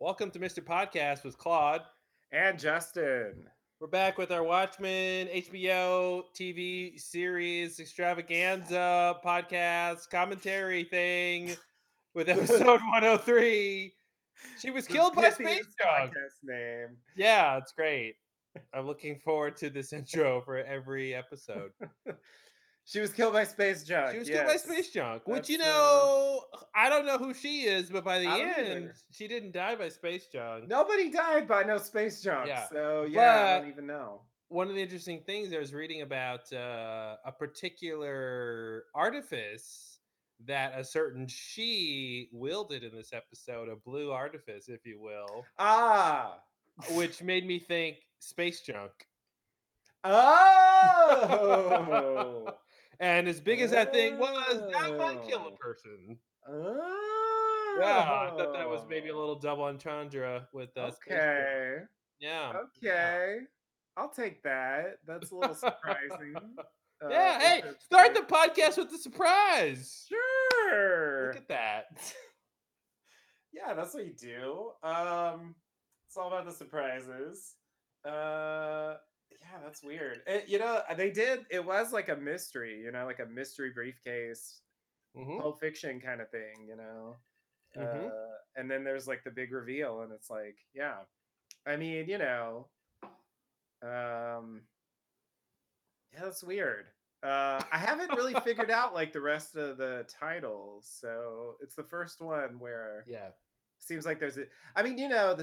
Welcome to Mr. Podcast with Claude and Justin. We're back with our Watchmen, HBO, TV series, extravaganza, podcast, commentary thing with episode 103. She was killed by Space Dog. Name. Yeah, it's great. I'm looking forward to this intro for every episode. She was killed by space junk. She was killed by space junk. Which, that's, you know, I don't know who she is, but by the end, she didn't die by space junk. Nobody died by no space junk. Yeah. So, yeah, I don't even know. One of the interesting things I was reading about a particular artifice that a certain she wielded in this episode, a blue artifice, if you will. Ah! Which made me think space junk. Oh! And as big as that thing was, that might kill a person. Oh. Yeah, I thought that was maybe a little double entendre with us. Okay. Yeah. Okay. Yeah. I'll take that. That's a little surprising. Yeah. Hey, start the podcast with a surprise. Sure. Look at that. Yeah, that's what you do. It's all about the surprises. Yeah, that's weird. It was like a mystery, like a mystery briefcase, Pulp Fiction kind of thing, and then there's like the big reveal, and it's like, yeah. I mean, yeah, that's weird. I haven't really figured out like the rest of the titles, so it's the first one where seems like there's the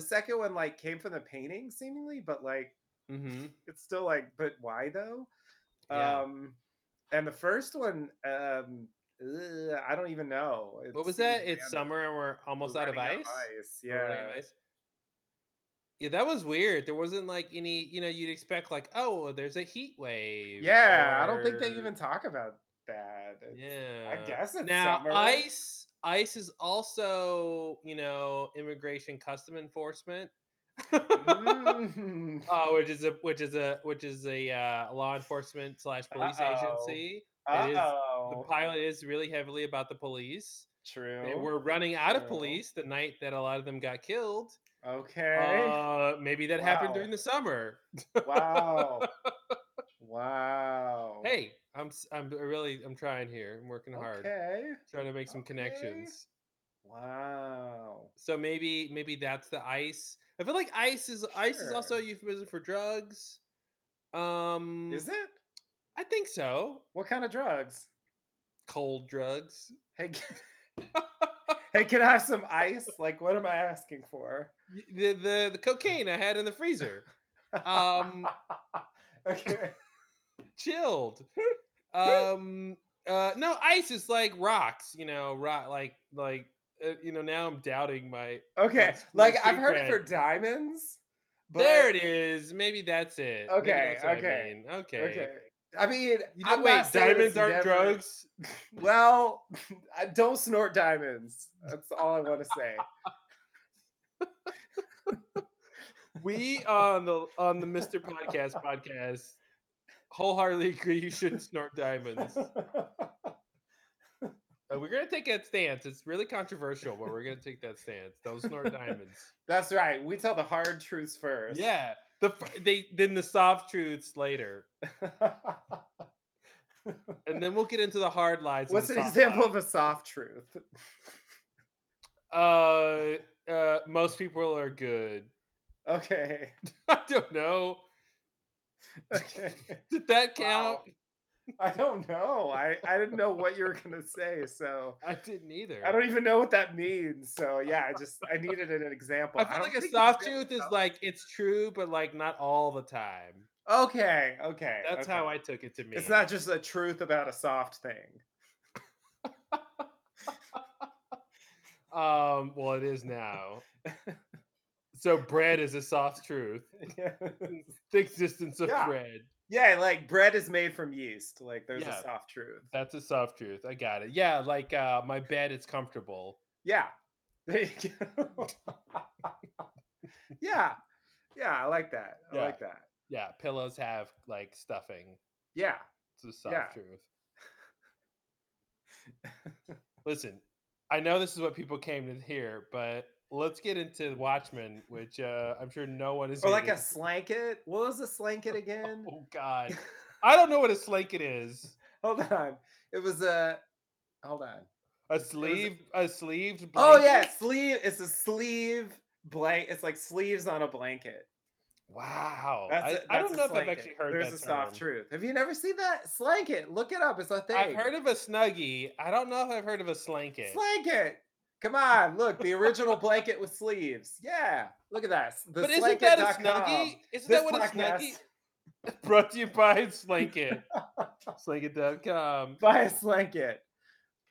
second one like came from the painting seemingly, but like it's still like, but why though? Yeah. And the first one, I don't even know. What was that? It's summer and we're almost out of ice. Yeah. Yeah, that was weird. There wasn't like any, you'd expect like, oh, there's a heat wave. Yeah, or... I don't think they even talk about that. I guess it's summer. Ice is also, immigration custom enforcement. Which is a law enforcement / police agency. The pilot is really heavily about the police. True. They were running out of police the night that a lot of them got killed. Okay. Maybe that happened during the summer. Wow. Hey, I'm trying here. I'm working hard. Okay. Trying to make some connections. Wow. So maybe that's the ice. I feel like ice is also a euphemism for drugs. Is it? I think so. What kind of drugs? Cold drugs. Hey, can I have some ice? Like, what am I asking for? The cocaine I had in the freezer. Okay. Chilled. No, ice is like rocks. Rock like. Now I'm doubting my... Okay, I've heard it for diamonds. But... There it is. Maybe that's it. Okay, okay. I mean. Okay. I mean... Wait, diamonds aren't drugs? Well, I don't snort diamonds. That's all I want to say. We on the Mr. Podcast wholeheartedly agree you shouldn't snort diamonds. We're going to take that stance. It's really controversial, but we're going to take that stance. Don't snort diamonds. That's right. We tell the hard truths first. Yeah. Then the soft truths later. And then we'll get into the hard lies. What's an example of a soft truth? Most people are good. Okay. I don't know. Okay. Did that count? Wow. I don't know. I didn't know what you were going to say, so... I didn't either. I don't even know what that means, so yeah, I needed an example. I feel like a soft truth is like, it's true, but like not all the time. Okay. That's how I took it to me. It's not just a truth about a soft thing. Well, it is now. So bread is a soft truth. Yes. The existence of bread. Yeah, like bread is made from yeast. Like there's a soft truth. That's a soft truth. I got it. Yeah, like my bed is comfortable. Yeah. There you go. Yeah, I like that. I like that. Yeah, pillows have like stuffing. Yeah. It's a soft truth. Listen, I know this is what people came to hear, but let's get into Watchmen, which I'm sure no one is. Or like a Slanket. What was a Slanket again? Oh God, I don't know what a Slanket is. Hold on, it was a. Hold on. A sleeved blanket. Oh yeah, sleeve. It's a sleeve blanket. It's like sleeves on a blanket. Wow, I don't know if I've actually heard that. There's a soft truth. Have you never seen that? Slanket. Look it up. It's a thing. I've heard of a Snuggie. I don't know if I've heard of a Slanket. Slanket. Come on, look, the original blanket with sleeves. Yeah, look at that. But isn't that a Snuggie? Isn't that what a Snuggie? Brought to you by Slanket. Slanket.com. Buy a Slanket.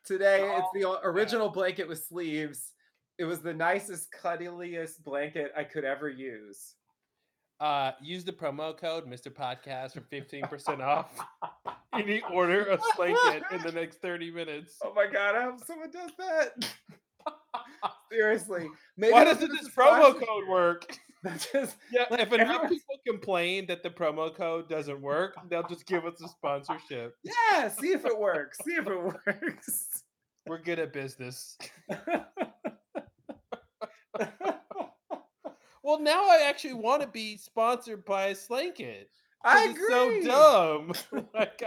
Today, it's the original blanket with sleeves. It was the nicest, cuddliest blanket I could ever use. Use the promo code Mr. Podcast for 15% off any order of Slanket in the next 30 minutes. Oh my God, I hope someone does that. Seriously. Maybe why doesn't this promo code work? Yeah, like, if enough people complain that the promo code doesn't work, they'll just give us a sponsorship. Yeah, see if it works. See if it works. We're good at business. Well, now I actually want to be sponsored by a Slanket. I agree. It's so dumb. Like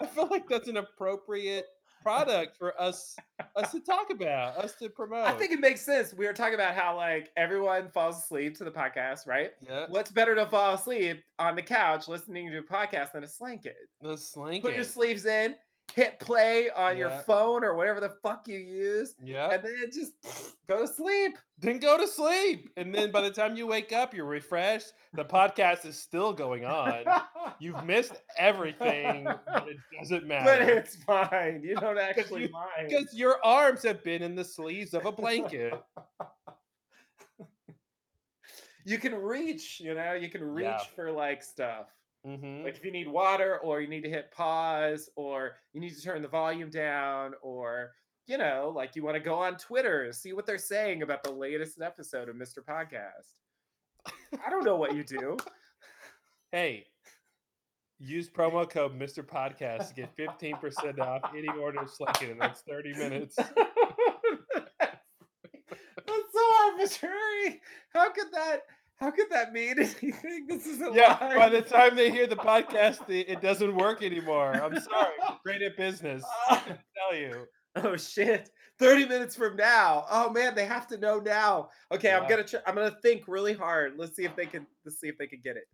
I feel like that's an appropriate product for us to talk about, us to promote. I think it makes sense. We were talking about how like everyone falls asleep to the podcast, right? Yeah. What's better to fall asleep on the couch listening to a podcast than a Slanket? The Slanket. Put your sleeves in, hit play on your phone or whatever the fuck you use. Yeah. And then just go to sleep. Then go to sleep. And then by the time you wake up, you're refreshed. The podcast is still going on. You've missed everything, but it doesn't matter. But it's fine. You don't actually mind. Because your arms have been in the sleeves of a blanket. You can reach, you can reach for like stuff. Mm-hmm. Like if you need water or you need to hit pause or you need to turn the volume down or, like you want to go on Twitter, see what they're saying about the latest episode of Mr. Podcast. I don't know what you do. Hey, use promo code Mr. Podcast to get 15% off any order of Slanket in the next 30 minutes. That's so arbitrary. How could that mean anything? This is a lie. By the time they hear the podcast, it doesn't work anymore. I'm sorry. Great at business. I can tell you. Oh shit! 30 minutes from now. Oh man, they have to know now. Okay, yeah. I'm gonna think really hard. Let's see if they can get it.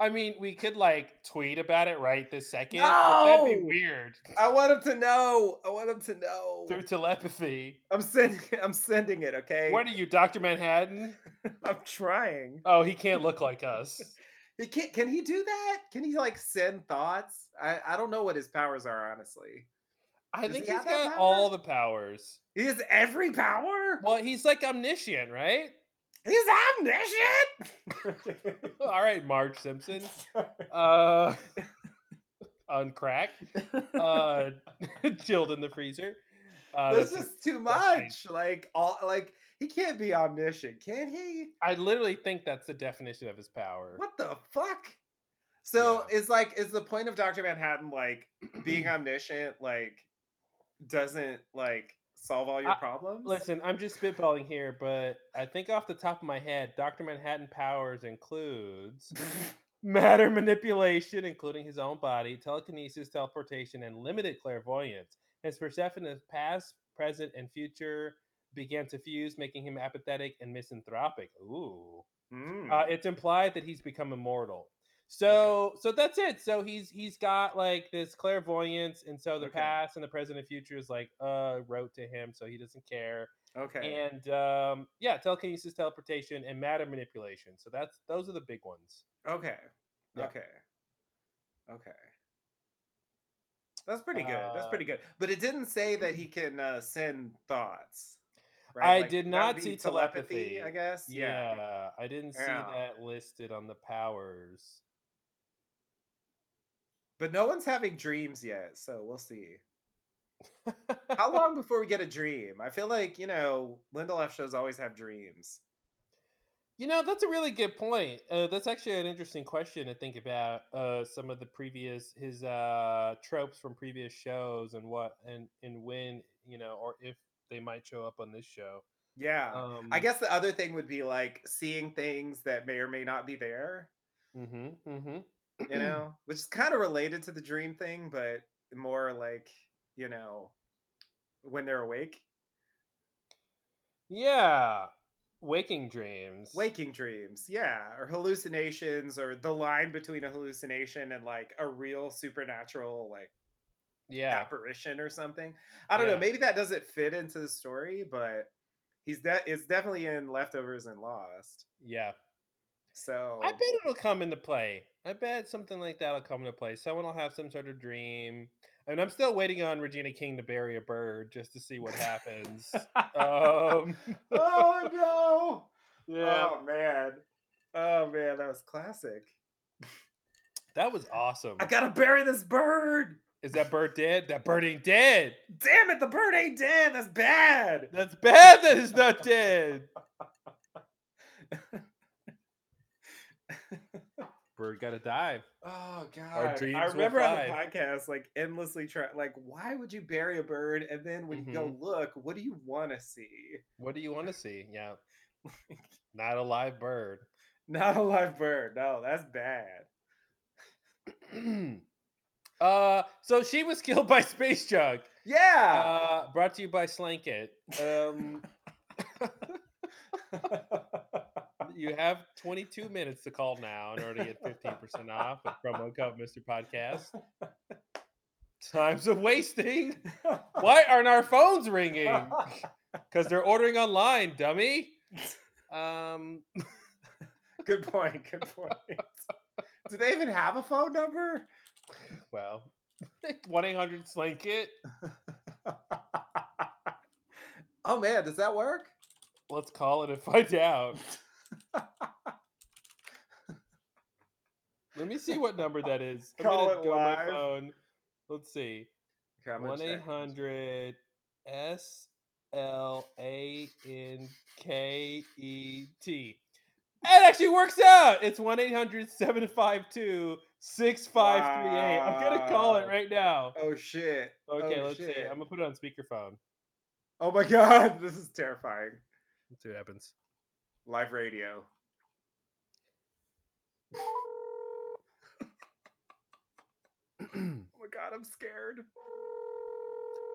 I mean, we could like tweet about it right this second. No! That'd be weird. I want them to know. Through telepathy. I'm sending it, okay? What are you, Dr. Manhattan? I'm trying. Oh, he can't look like us. He can't. Can he do that? Can he like send thoughts? I don't know what his powers are, honestly. I think he's got all the powers. He has every power? Well, he's like omniscient, right? He's omniscient. All right, Marge Simpson. On crack. Chilled in the freezer. This is too much. Like he can't be omniscient, can he? I literally think that's the definition of his power. What the fuck? So is the point of Dr. Manhattan like being omniscient like doesn't like solve all your problems? Listen, I'm just spitballing here, but I think off the top of my head, Dr. Manhattan powers includes matter manipulation, including his own body, telekinesis, teleportation, and limited clairvoyance. His perception of past, present, and future began to fuse, making him apathetic and misanthropic. Ooh. Mm. It's implied that he's become immortal. So that's it. So he's got like this clairvoyance, and so the past and the present and future is like wrote to him, so he doesn't care. Okay. And telekinesis, teleportation, and matter manipulation. So those are the big ones. Okay. Yeah. Okay. That's pretty good. But it didn't say that he can send thoughts. Right? I did not see telepathy. I guess. Yeah. I didn't see that listed on the powers. But no one's having dreams yet, so we'll see. How long before we get a dream? I feel like, Lindelof shows always have dreams. That's a really good point. That's actually an interesting question to think about some of the previous, his tropes from previous shows and what, and when, or if they might show up on this show. Yeah. I guess the other thing would be like seeing things that may or may not be there. Mm-hmm. Mm-hmm. You know, which is kind of related to the dream thing, but more like, you know, when they're awake. Yeah. Waking dreams. Waking dreams, yeah. Or hallucinations, or the line between a hallucination and like a real supernatural like apparition or something. I don't know, maybe that doesn't fit into the story, but it's definitely in Leftovers and Lost. Yeah. So I bet it'll come into play. I bet something like that'll come into play. Someone will have some sort of dream. And I'm still waiting on Regina King to bury a bird just to see what happens. Oh no! Yeah. Oh man! Oh man! That was classic. That was awesome. I gotta bury this bird. Is that bird dead? That bird ain't dead. Damn it! The bird ain't dead. That's bad. That's bad that it's not dead. Bird gotta die. Oh god! I remember on the podcast, like endlessly trying, like, why would you bury a bird? And then when you go look, what do you want to see? What do you want to see? Yeah, not a live bird. Not a live bird. No, that's bad. So she was killed by space junk. Yeah. Brought to you by Slanket. You have 22 minutes to call now in order to get 15% off with promo code Mr. Podcast. Times of wasting. Why aren't our phones ringing? Because they're ordering online, dummy. Good point. Good point. Do they even have a phone number? Well, 1-800-SLANKIT. Oh man, does that work? Let's call it and find out. Let me see what number that is. I'm Call gonna it go live. On my phone. Let's see. 1-800-SLANKET. It actually works out. It's 1-800-752-6538. I'm gonna call it right now. Oh shit. Okay, let's see. I'm gonna put it on speakerphone. Oh my god, this is terrifying. Let's see what happens. Live radio. Oh my god, I'm scared.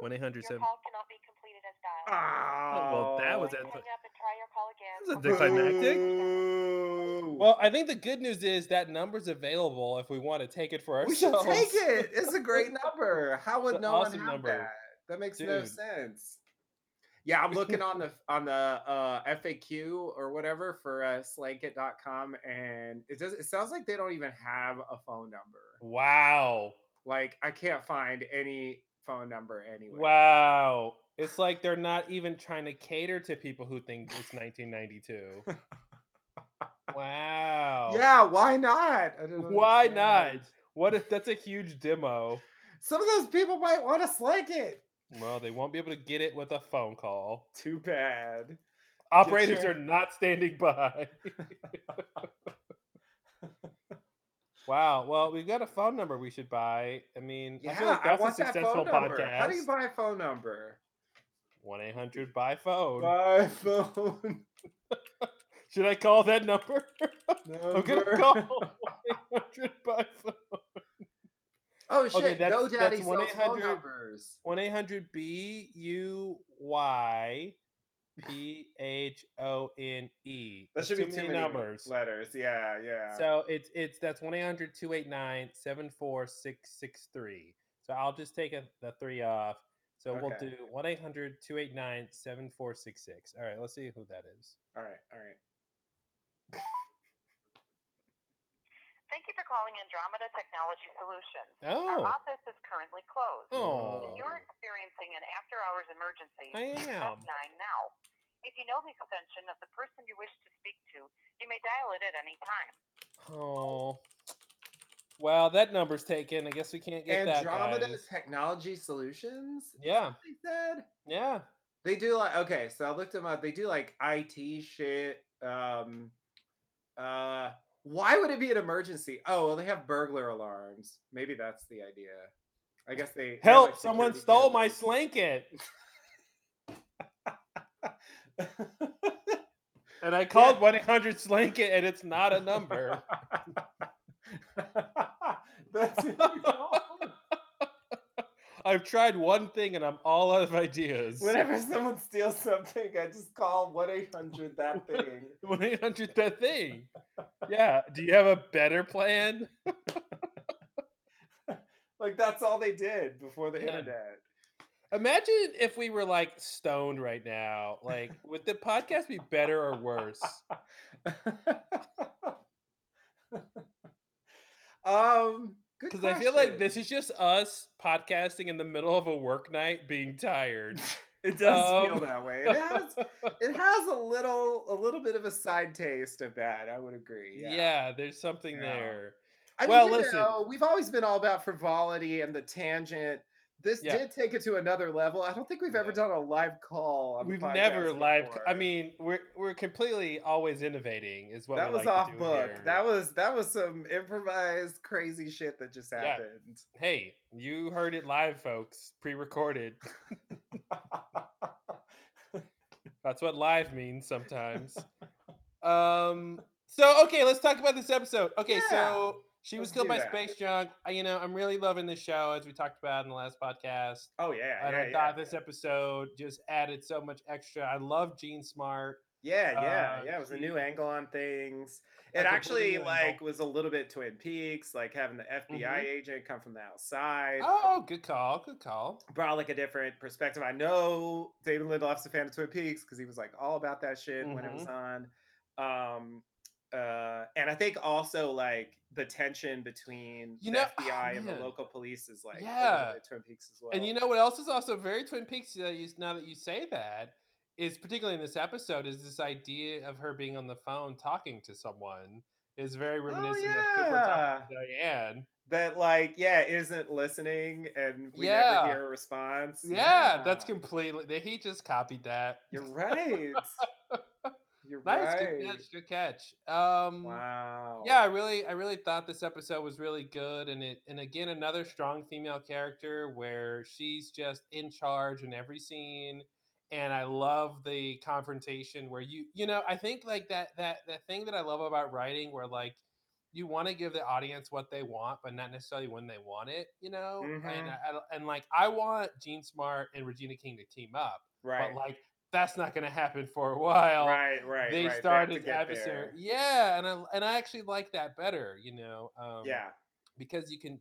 1-800-7. Your call cannot be completed as dialed. Oh, well, that was it. That was anticlimactic. Well, I think the good news is that number's available if we want to take it for ourselves. We should take it. It's a great number. How would no awesome one have number. That? That makes no sense. Yeah, I'm looking on the FAQ or whatever for slanket.com, and it sounds like they don't even have a phone number. Wow. Like I can't find any phone number anywhere. Wow. It's like they're not even trying to cater to people who think it's 1992. Wow. Yeah, why not? Why not? What if that's a huge demo? Some of those people might want to slank it. Well, they won't be able to get it with a phone call. Too bad. Operators are not standing by. Wow. Well, we've got a phone number we should buy. I mean, yeah, I feel like that's a successful podcast. How do you buy a phone number? 1-800-BUY-PHONE. Buy phone. Should I call that number? I'm going to call 1-800-BUY-PHONE. Oh shit! Okay, GoDaddy sells phone numbers. 1-800-BUYPHONE. That should be too many numbers. Letters. Yeah, yeah. So it's that's 1-800-289-74663. So I'll just take the 3 off. So we'll do 1-800-289-7466. All right, let's see who that is. All right. Thank you for calling Andromeda Technology Solutions. Oh. Our office is currently closed. Oh. If you're experiencing an after-hours emergency, press 9 now. If you know the extension of the person you wish to speak to, you may dial it at any time. Oh. Well, that number's taken. I guess we can't get Andromeda Technology Solutions? Yeah. They said? Yeah. They do like, okay, so I looked them up. They do like IT shit. Why would it be an emergency? Oh, well, they have burglar alarms. Maybe that's the idea. I guess they... Help! Someone stole my Slanket! And I called 1-800-SLANKIT, and it's not a number. That's it. I've tried one thing, and I'm all out of ideas. Whenever someone steals something, I just call 1-800-THAT-THING. 1-800-THAT-THING. Yeah. Do you have a better plan? Like, that's all they did before the internet. Imagine if we were like stoned right now. Like, would the podcast be better or worse? Because I feel like this is just us podcasting in the middle of a work night, being tired. It does feel that way. It has a little bit of a side taste of that. I would agree. Yeah, there's something there. I mean, well, listen, we've always been all about frivolity and the tangent. This did take it to another level. I don't think we've ever done a live call. On we've never live. I mean, we're completely always innovating. Is what that was like off book. Here. That was some improvised crazy shit that just happened. Yeah. Hey, you heard it live, folks. Pre-recorded. That's what live means sometimes. So okay, let's talk about this episode. Okay, so. She was killed by space junk. I'm really loving this show, as we talked about in the last podcast. Oh, yeah. And I thought this episode just added so much extra. I love Gene Smart. Yeah. It was a new angle on things. It actually, was a little bit Twin Peaks, like having the FBI agent come from the outside. Oh, good call. Brought, a different perspective. I know David Lindelof's a fan of Twin Peaks because he was, all about that shit when it was on. And I think also, the tension between the FBI and the local police is Twin Peaks as well. And you know what else is also very Twin Peaks, now that you say that, is particularly in this episode, is this idea of her being on the phone talking to someone is very reminiscent of Cooper talking to Diane. That isn't listening, and we never hear a response. Yeah, that's completely, he just copied that. You're right. You're nice, right. Good catch. Wow. Yeah, I really thought this episode was really good, and again another strong female character where she's just in charge in every scene, and I love the confrontation where I think that thing that I love about writing where you want to give the audience what they want, but not necessarily when they want it. And I want Gene Smart and Regina King to team up, right? But that's not going to happen for a while. Right. They started adversary. Yeah, and I actually like that better, because you can,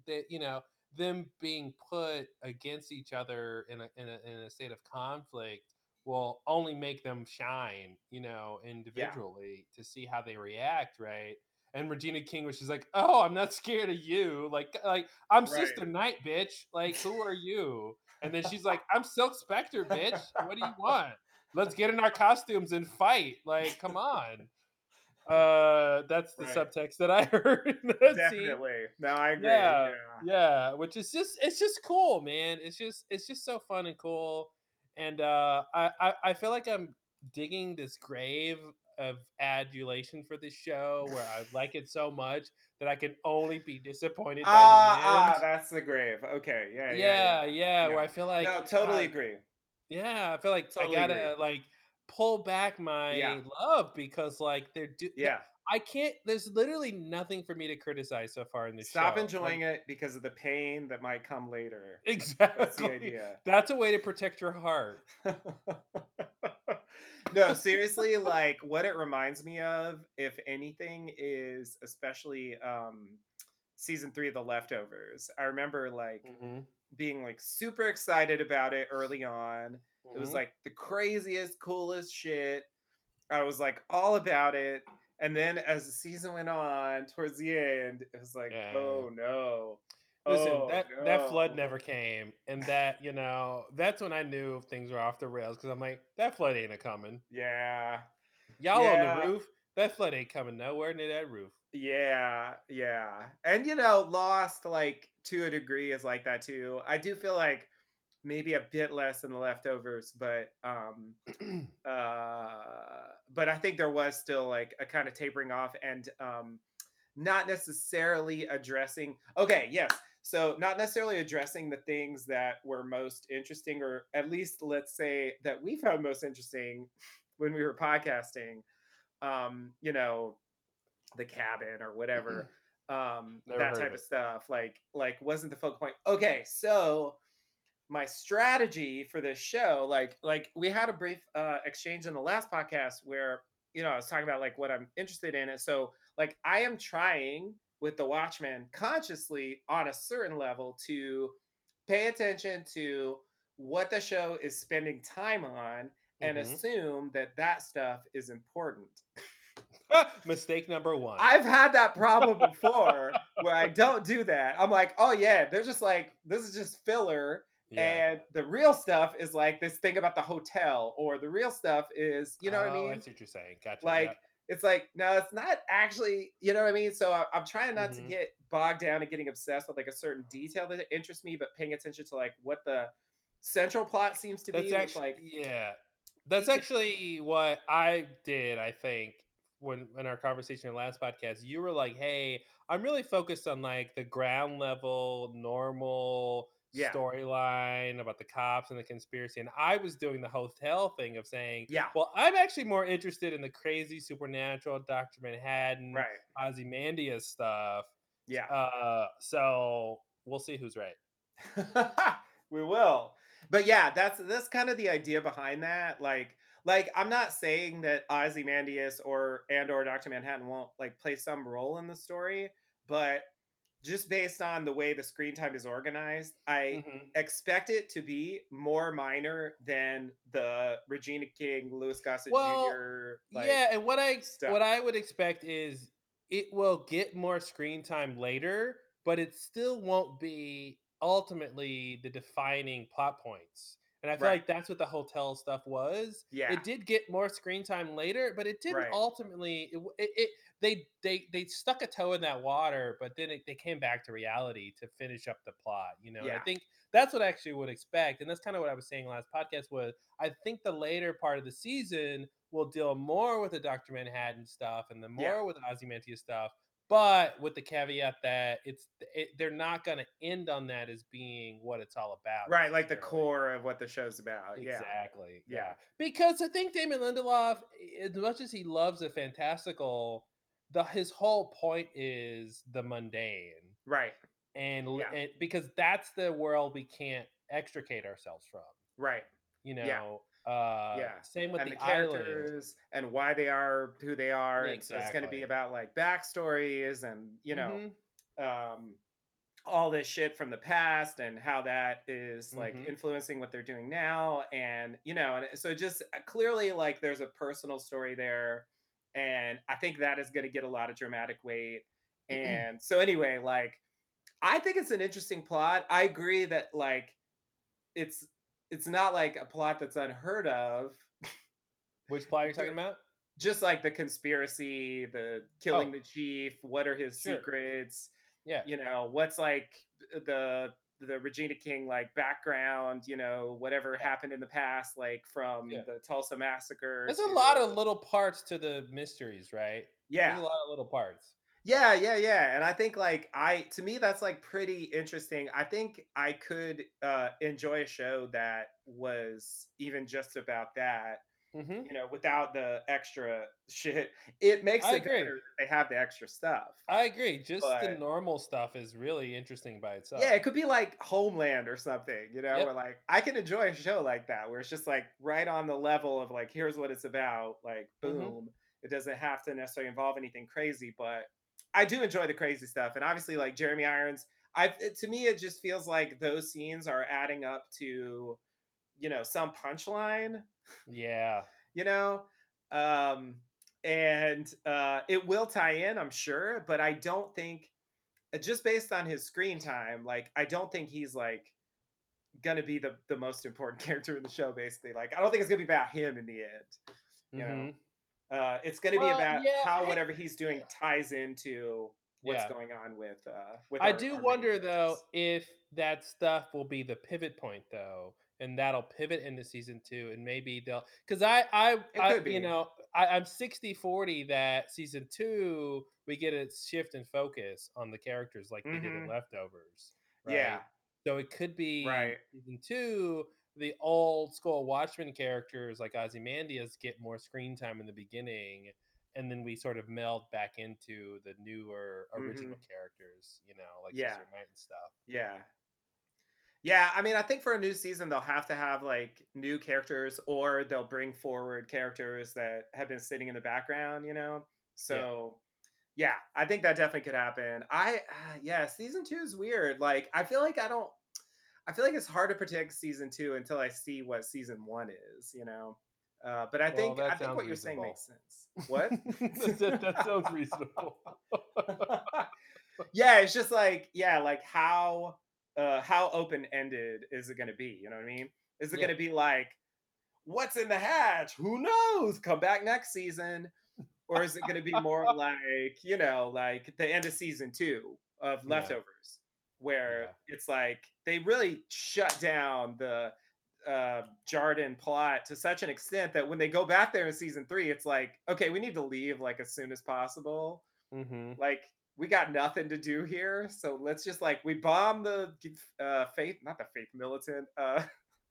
them being put against each other in a state of conflict will only make them shine, individually to see how they react, right? And Regina King was just "Oh, I'm not scared of you. I'm Sister Knight, bitch. Who are you?" And then she's "I'm Silk Spectre, bitch. What do you want? Let's get in our costumes and fight. Come on." That's the subtext that I heard in that scene. Definitely. No, I agree. Yeah. Which is it's just cool, man. It's just so fun and cool. And I feel like I'm digging this grave of adulation for this show where I like it so much that I can only be disappointed by the end. That's the grave. Okay. Yeah. Where I feel No, totally agree. Yeah, I feel totally I gotta agree. Pull back my love because I can't. There's literally nothing for me to criticize so far in this show. Stop enjoying it because of the pain that might come later. Exactly. That's the idea. That's a way to protect your heart. No, seriously, what it reminds me of, if anything, is especially season 3 of The Leftovers. I remember being super excited about it early on. It was the craziest, coolest shit. I was all about it. And then as the season went on, towards the end, it was oh no. Listen, that flood never came. And that, that's when I knew things were off the rails. Because I'm that flood ain't coming. Yeah. Y'all on the roof. That flood ain't coming nowhere near that roof. Yeah. And, Lost, to a degree is like that, too. I do feel maybe a bit less than The Leftovers, but I think there was still, a kind of tapering off and not necessarily addressing... Okay, yes. So not necessarily addressing the things that were most interesting, or at least, let's say, that we found most interesting... when we were podcasting, you know, The Cabin or whatever, that type of stuff, like wasn't the focal point. Okay, so my strategy for this show, like we had a brief exchange in the last podcast where, you know, I was talking about like what I'm interested in. And so like, I am trying with the Watchmen consciously on a certain level to pay attention to what the show is spending time on and assume that that stuff is important. Mistake number one. I've had that problem before where I don't do that. I'm like, oh yeah, they're just like, this is just filler. Yeah. And the real stuff is like this thing about the hotel, or the real stuff is, you know what I mean? I see what you're saying. Gotcha. Like, it's like, no, it's not actually, you know what I mean? So I'm trying not to get bogged down and getting obsessed with like a certain detail that interests me, but paying attention to like what the central plot seems to be. Actually, like, yeah, that's actually what I did, I think. When in our conversation in the last podcast, you were like, hey, I'm really focused on like the ground level, normal storyline about the cops and the conspiracy. And I was doing the hotel thing of saying, well, I'm actually more interested in the crazy supernatural, Dr. Manhattan, Ozymandias stuff. Yeah. So we'll see who's right. We will. But yeah, that's kind of the idea behind that. Like, I'm not saying that Ozymandias or Dr. Manhattan won't like play some role in the story, but just based on the way the screen time is organized, I expect it to be more minor than the Regina King, Louis Gossett Jr. And what I would expect is it will get more screen time later, but it still won't be ultimately the defining plot points. And I feel like that's what the hotel stuff was. Yeah. It did get more screen time later, but it didn't ultimately. They stuck a toe in that water, but then they came back to reality to finish up the plot. You know, and I think that's what I actually would expect, and that's kind of what I was saying last podcast was. I think the later part of the season will deal more with the Dr. Manhattan stuff and the more with Ozymandias stuff, but with the caveat that they're not going to end on that as being what it's all about. Right, like the core of what the show's about. Exactly. Yeah. Because I think Damon Lindelof, as much as he loves the fantastical, his whole point is the mundane. Right. And because that's the world we can't extricate ourselves from. Right. You know? Yeah. Same with and the characters island. And why they are who they are. Exactly. It's going to be about like backstories and you know all this shit from the past and how that is like influencing what they're doing now, and you know, and so just clearly like there's a personal story there, and I think that is going to get a lot of dramatic weight. And so anyway, like I think it's an interesting plot. I agree that like it's not like a plot that's unheard of. Which plot are you talking about? Just like the conspiracy, the killing the chief, what are his secrets? Yeah. You know, what's like the Regina King like background, you know, whatever happened in the past, like from the Tulsa massacre. There's a lot of little parts to the mysteries, right? Yeah. There's a lot of little parts. Yeah. And I think like to me, that's like pretty interesting. I think I could enjoy a show that was even just about that, you know, without the extra shit. It makes it better if they have the extra stuff. I agree. The normal stuff is really interesting by itself. Yeah. It could be like Homeland or something, you know, where like I can enjoy a show like that, where it's just like right on the level of like, here's what it's about. Like, boom, it doesn't have to necessarily involve anything crazy, but I do enjoy the crazy stuff. And obviously like Jeremy Irons, to me, it just feels like those scenes are adding up to, you know, some punchline. Yeah. You know, and it will tie in, I'm sure, but I don't think just based on his screen time, like, I don't think he's like going to be the most important character in the show, basically. Like, I don't think it's going to be about him in the end, you know? It's going to be about how whatever he's doing ties into what's going on with. I do wonder though if that stuff will be the pivot point though, and that'll pivot into season 2, and maybe they'll because I'm 60-40 that season 2 we get a shift in focus on the characters like they did in Leftovers. Right? Yeah, so it could be season 2. the old school Watchmen characters like Ozymandias get more screen time in the beginning, and then we sort of meld back into the newer original characters, you know, like Sister Knight and stuff. Yeah. Yeah, I mean, I think for a new season, they'll have to have, like, new characters, or they'll bring forward characters that have been sitting in the background, you know? So, yeah, I think that definitely could happen. Yeah, season two is weird. Like, I feel like it's hard to predict season two until I see what season one is, you know? But I think what you're saying makes sense. What? That sounds reasonable. Yeah, it's just like, like how open-ended is it going to be? You know what I mean? Is it going to be like, what's in the hatch? Who knows? Come back next season. Or is it going to be more like, you know, like the end of season two of Leftovers, where it's like they really shut down the Jarden plot to such an extent that when they go back there in season three, it's like, okay, we need to leave like as soon as possible. Mm-hmm. Like, we got nothing to do here, so let's just like we bomb the faith militant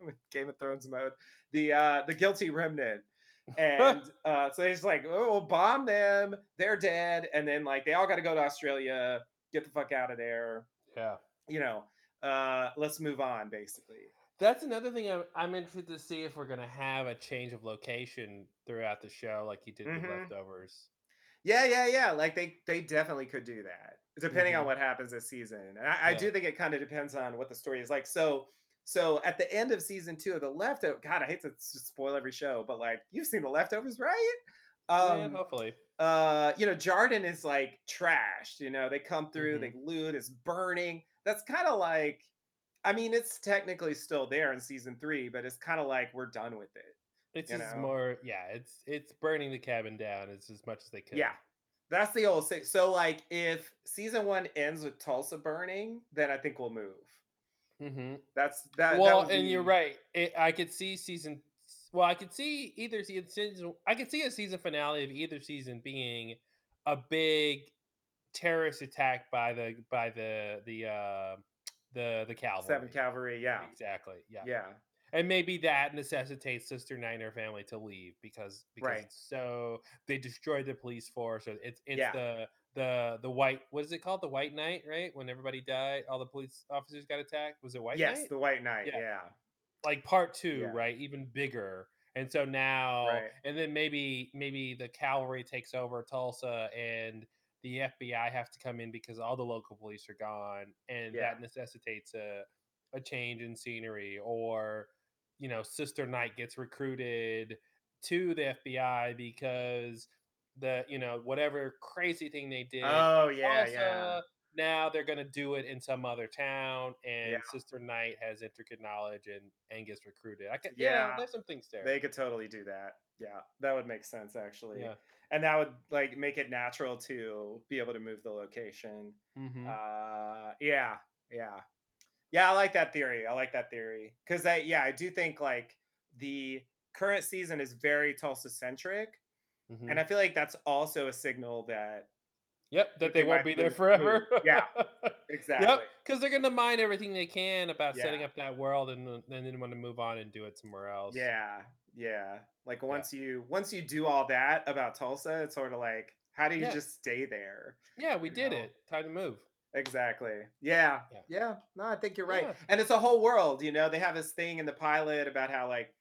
with Game of Thrones mode, the Guilty Remnant, and so it's like, oh, we'll bomb them, they're dead, and then like they all got to go to Australia, get the fuck out of there. Yeah, you know, let's move on, basically. That's another thing I'm interested to see if we're gonna have a change of location throughout the show, like you did with Leftovers. Yeah. Like they definitely could do that, depending on what happens this season. And I do think it kind of depends on what the story is like. So at the end of season two of The Leftovers, God, I hate to spoil every show, but like you've seen The Leftovers, right? Hopefully. You know, Jarden is like trashed. You know, they come through, they loot, it's burning. That's kind of like, I mean, it's technically still there in season three, but it's kind of like we're done with it. It's just more, it's burning the cabin down as much as they can. Yeah, that's the old thing. So, like, if season one ends with Tulsa burning, then I think we'll move. Mm-hmm. That's that. Well, and you're right. I could see season. Well, I could see either season. I could see a season finale of either season being a big terrorist attack by the cavalry. Seventh Cavalry. Yeah. Exactly. Yeah. Yeah. And maybe that necessitates Sister Knight and her family to leave because it's so they destroyed the police force. So it's the white, what is it called? The White Knight, right? When everybody died, all the police officers got attacked. Was it White Knight? Yes, the White Knight. Yeah. Like part two, right? Even bigger. And so now, and then maybe the cavalry takes over Tulsa and the FBI have to come in because all the local police are gone, and that necessitates a change in scenery, or you know, Sister Knight gets recruited to the FBI because the, you know, whatever crazy thing they did. Oh, yeah, also, yeah. Now they're going to do it in some other town, and Sister Knight has intricate knowledge and gets recruited. There's some things there. They could totally do that. Yeah, that would make sense, actually. Yeah. And that would, like, make it natural to be able to move the location. Mm-hmm. Yeah, I like that theory. Because, I do think, like, the current season is very Tulsa-centric. Mm-hmm. And I feel like that's also a signal that... Yep, that they won't be there forever. Yeah, exactly. Yep, because they're going to mine everything they can about setting up that world and then want to move on and do it somewhere else. Yeah. Like, once you do all that about Tulsa, it's sort of like, how do you just stay there? Yeah, we did it. Time to move. Exactly. Yeah. No, I think you're right. Yeah. And it's a whole world, you know. They have this thing in the pilot about how like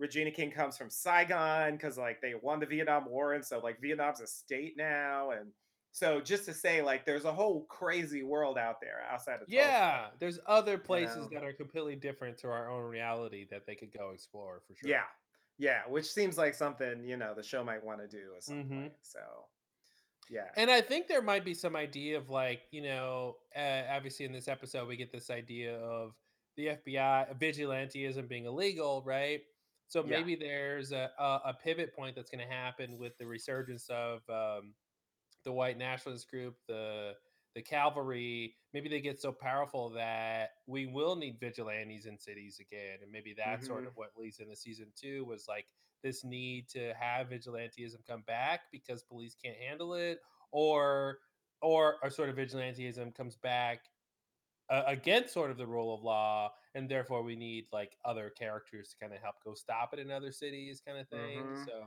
Regina King comes from Saigon because like they won the Vietnam War, and so like Vietnam's a state now. And so just to say, like, there's a whole crazy world out there outside of Tulsa. There's other places that are completely different to our own reality that they could go explore for sure. Yeah, which seems like something, you know, the show might want to do at some point. So yeah. And I think there might be some idea of like, you know, obviously in this episode, we get this idea of the FBI, vigilantism being illegal, right? So maybe there's a pivot point that's going to happen with the resurgence of the white nationalist group, the cavalry. Maybe they get so powerful that we will need vigilantes in cities again. And maybe that's sort of what leads into season two, was like this need to have vigilantism come back because police can't handle it, or sort of vigilantism comes back against sort of the rule of law, and therefore we need like other characters to kind of help go stop it in other cities, kind of thing. Mm-hmm. So,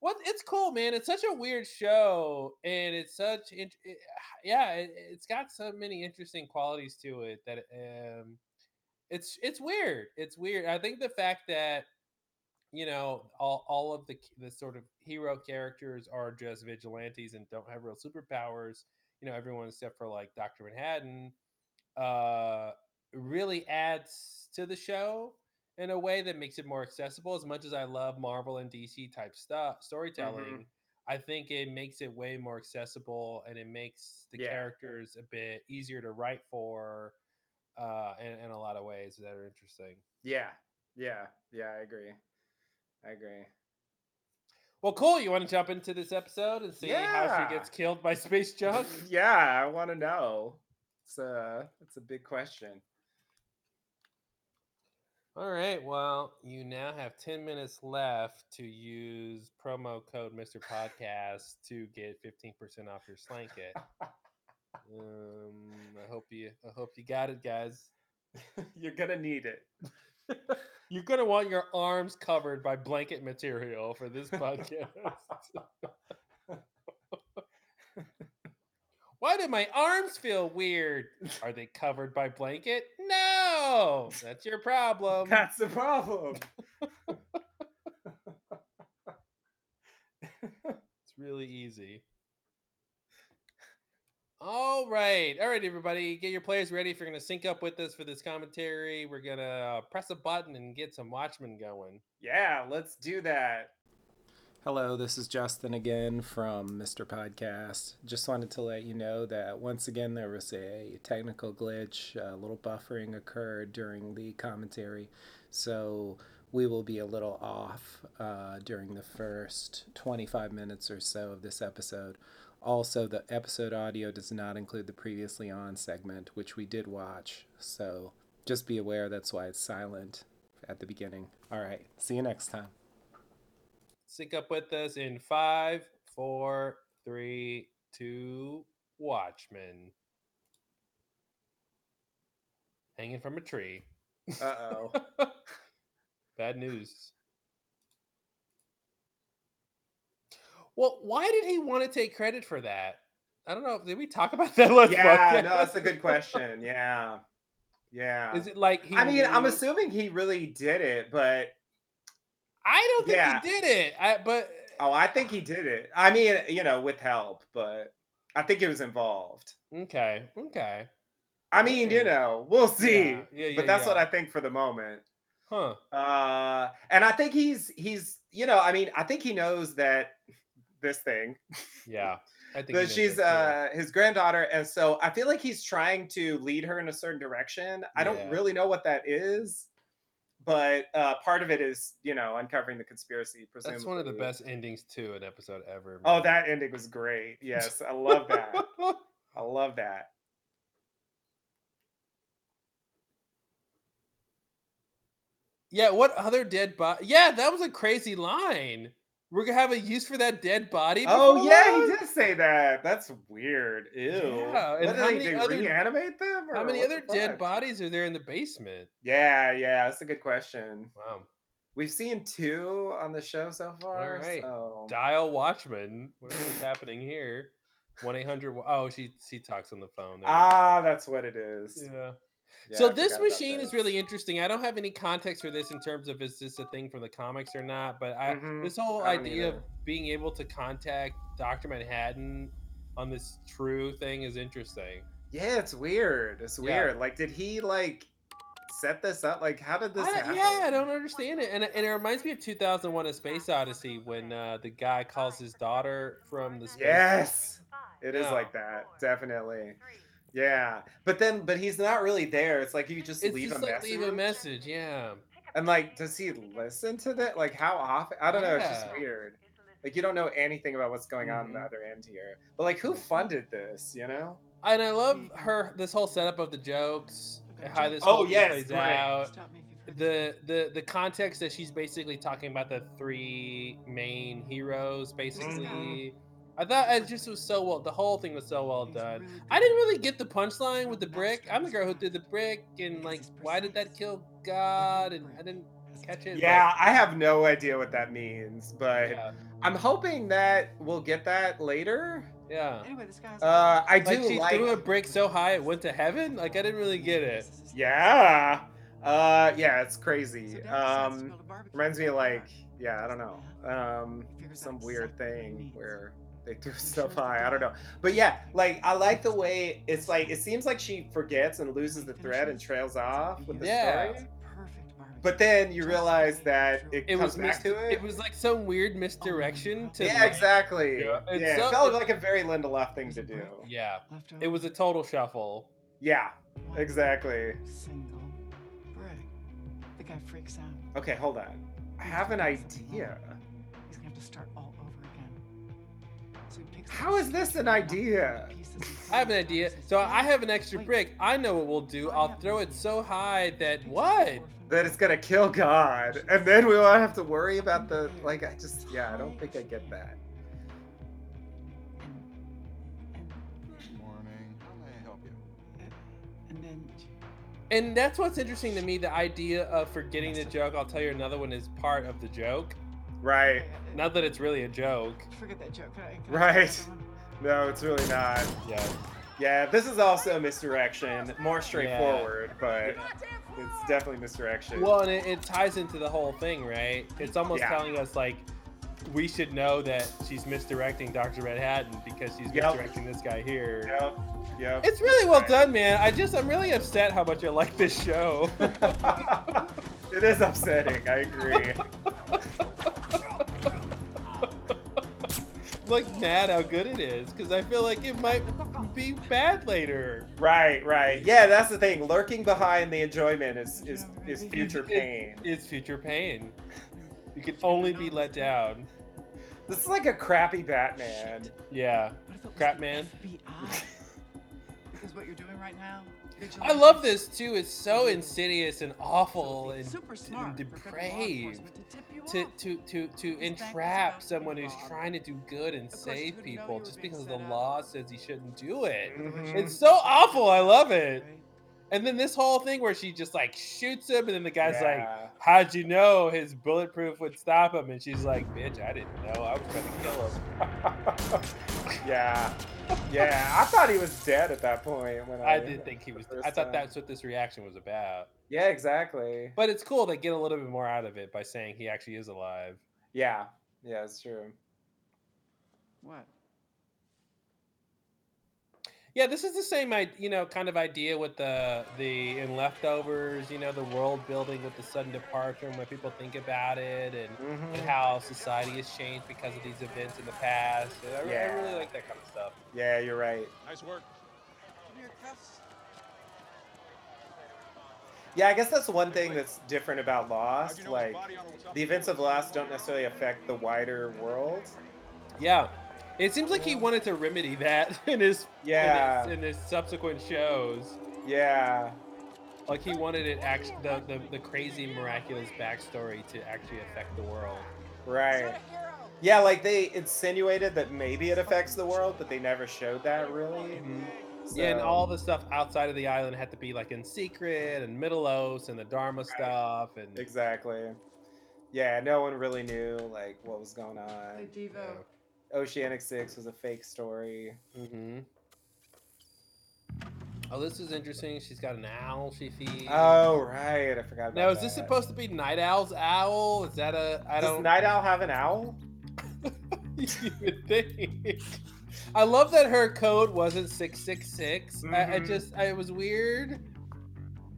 well, it's cool, man. It's such a weird show, and it's such it's got so many interesting qualities to it that it's weird. It's weird. I think the fact that, you know, all of the sort of hero characters are just vigilantes and don't have real superpowers. You know, everyone except for like Dr. Manhattan. Really adds to the show in a way that makes it more accessible. As much as I love Marvel and DC type stuff storytelling, mm-hmm. I think it makes it way more accessible, and it makes the characters a bit easier to write for in a lot of ways that are interesting. Yeah, I agree. Well, cool. You want to jump into this episode and see how she gets killed by space junk? Yeah, I want to know. It's a big question. All right. Well, you now have 10 minutes left to use promo code Mr. Podcast to get 15% off your Slanket. I hope you got it, guys. You're gonna need it. You're gonna want your arms covered by blanket material for this podcast. Why do my arms feel weird? Are they covered by blanket? No! That's your problem. That's the problem. It's really easy. All right, everybody. Get your players ready if you're going to sync up with us for this commentary. We're going to press a button and get some Watchmen going. Yeah, let's do that. Hello, this is Justin again from Mr. Podcast. Just wanted to let you know that once again there was a technical glitch. A little buffering occurred during the commentary, so we will be a little off during the first 25 minutes or so of this episode. Also, the episode audio does not include the previously on segment, which we did watch, so just be aware that's why it's silent at the beginning. All right, see you next time. Sync up with us in 5, 4, 3, 2, Watchmen. Hanging from a tree. Uh-oh. Bad news. Well, why did he want to take credit for that? I don't know. Did we talk about that last podcast? Yeah, no, that's a good question. Yeah. Is it like I'm assuming he really did it, but... I don't think he did it. I think he did it. I mean, you know, with help, but I think it was involved. Okay. I mean, you know, we'll see. Yeah, but that's what I think for the moment. Huh. And I think he's, you know, I mean, I think he knows that this thing. Yeah. I think that she's his granddaughter, and so I feel like he's trying to lead her in a certain direction. I don't really know what that is. But part of it is, you know, uncovering the conspiracy, presumably. That's one of the best endings to an episode ever. Man. Oh, that ending was great. Yes, I love that. Yeah, what other dead body? Yeah, that was a crazy line. We're going to have a use for that dead body? Oh, yeah, he did say that. That's weird. Ew. Yeah. And how many other, reanimate them? How many other dead bodies are there in the basement? Yeah, that's a good question. Wow. We've seen 2 on the show so far. All right. So. Dial Watchmen. What is happening here? 1-800. Oh, she talks on the phone. There. Ah, that's what it is. Yeah. So this machine is really interesting. I don't have any context for this in terms of is this a thing from the comics or not, but this whole idea of being able to contact Dr. Manhattan on this true thing is interesting. Yeah, it's weird. Like, did he like set this up? Like, how did this happen? Yeah, I don't understand it. And it reminds me of 2001: A Space Odyssey when the guy calls his daughter from the space. Yes, it is like that, definitely. Yeah, but he's not really there. It's like you just leave a message. Leave a message, yeah. And like, does he listen to that? Like, how often? I don't know. It's just weird. Like, you don't know anything about what's going on on the other end here. But like, who funded this? You know? And I love this whole setup of the jokes, how this plays out. The context that she's basically talking about the 3 main heroes, basically. Mm-hmm. I thought it just was so well. The whole thing was so well done. I didn't really get the punchline with the brick. I'm the girl who threw the brick, and like, why did that kill God? And I didn't catch it. Yeah, but I have no idea what that means, but yeah. I'm hoping that we'll get that later. Yeah. Anyway, this guy's I do like. She threw a brick so high it went to heaven. Like, I didn't really get it. Yeah. Yeah, it's crazy. Reminds me of like, yeah, I don't know, some weird thing where they threw stuff high. I don't know. But yeah, like, I like the way it's like, it seems like she forgets and loses the thread and trails off with the story. But then you realize that it comes back to it. It was like some weird misdirection to. Yeah, exactly. Yeah, it felt like a very Lindelof thing to do. Yeah, it was a total shuffle. Yeah, exactly. Single brick. The guy freaks out. Okay, hold on. I have an idea. He's gonna have to start all over again. So he picks. How is this an idea? I have an idea. So I have an extra brick. I know what we'll do. I'll throw it so high that what? That it's gonna kill God, and then we won't have to worry about the like. I just, yeah, I don't think I get that. Good morning. How may I help you? And that's what's interesting to me. The idea of forgetting the joke. I'll tell you another one is part of the joke. Right. Not that it's really a joke. Forget that joke. Right. No, it's really not. Yeah. Yeah, this is also misdirection. More straightforward, but it's definitely misdirection. Well, and it ties into the whole thing, right? It's almost telling us, like, we should know that she's misdirecting Dr. Manhattan because she's misdirecting this guy here. Yep, yep. It's really well done, man. I'm really upset how much I like this show. It is upsetting, I agree. Like, mad how good it is, because I feel like it might be bad later. Right. Yeah, that's the thing. Lurking behind the enjoyment is future pain. It's future pain. You can only be let down. This is like a crappy Batman. Yeah. Crapman. Because what you're doing right now. I love this too. It's so insidious and awful and depraved to entrap someone who's trying to do good and save people just because the law says he shouldn't do it. Mm-hmm. It's so awful. I love it. And then this whole thing where she just like shoots him, and then the guy's like, "How'd you know his bulletproof would stop him?" And she's like, "Bitch, I didn't know. I was trying to kill him." Yeah. I thought he was dead at that point. When I did think he was. I thought that's what this reaction was about. Yeah, exactly. But it's cool they get a little bit more out of it by saying he actually is alive. Yeah, it's true. What? Yeah, this is the same, kind of idea with the in Leftovers, the world building with the sudden departure and what people think about it and how society has changed because of these events in the past. I really like that kind of stuff. Yeah, you're right. Nice work. Yeah, I guess that's one thing that's different about Lost. Like, the events of Lost don't necessarily affect the wider world. Yeah. It seems like he wanted to remedy that in his subsequent shows. Yeah, like he wanted it actually the crazy miraculous backstory to actually affect the world. Right. Yeah, like they insinuated that maybe it affects the world, but they never showed that really. Mm-hmm. So. Yeah, and all the stuff outside of the island had to be like in secret and Middle-earth and the Dharma stuff and exactly. Yeah, no one really knew like what was going on. Hey, Devo. Yeah. Oceanic 6 was a fake story. Mm-hmm. Oh, this is interesting. She's got an owl she feeds. Oh, right. I forgot about that. Now, is this supposed to be Night Owl's owl? Is that Does Night Owl have an owl? You would think. I love that her code wasn't 666. Mm-hmm. It was weird.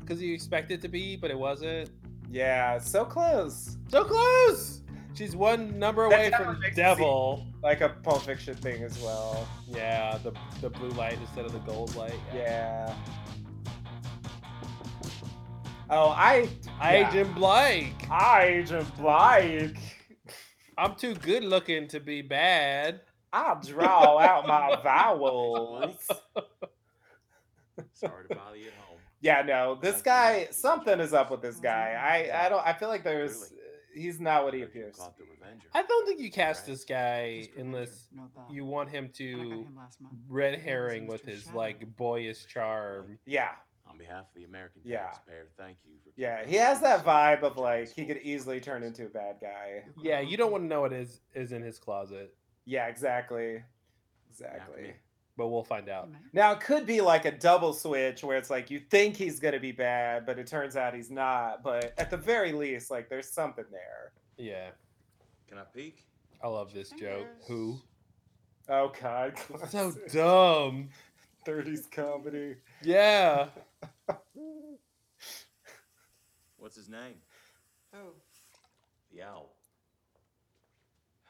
Because you expect it to be, but it wasn't. Yeah, so close. So close! She's one number away from devil. Like a Pulp Fiction thing as well. Yeah, the blue light instead of the gold light. Yeah. Oh, Agent Blake. Agent Blake. I'm too good looking to be bad. I'll draw out my vowels. Sorry to bother you at home. Yeah, no, this guy, something is up with this guy. I feel like there's... he's not what he appears. I don't think you cast this guy unless you want him to red herring with his like boyish charm. Yeah. On behalf of the American taxpayer, thank you. Yeah, he has that vibe of like he could easily turn into a bad guy. Yeah, you don't want to know what is in his closet. Yeah, exactly. Exactly. But we'll find out. Now, it could be like a double switch where it's like you think he's going to be bad, but it turns out he's not. But at the very least, like there's something there. Yeah. Can I peek? I love this joke. Who? Oh, God. It's so dumb. 30s comedy. Yeah. What's his name? Who? The Owl.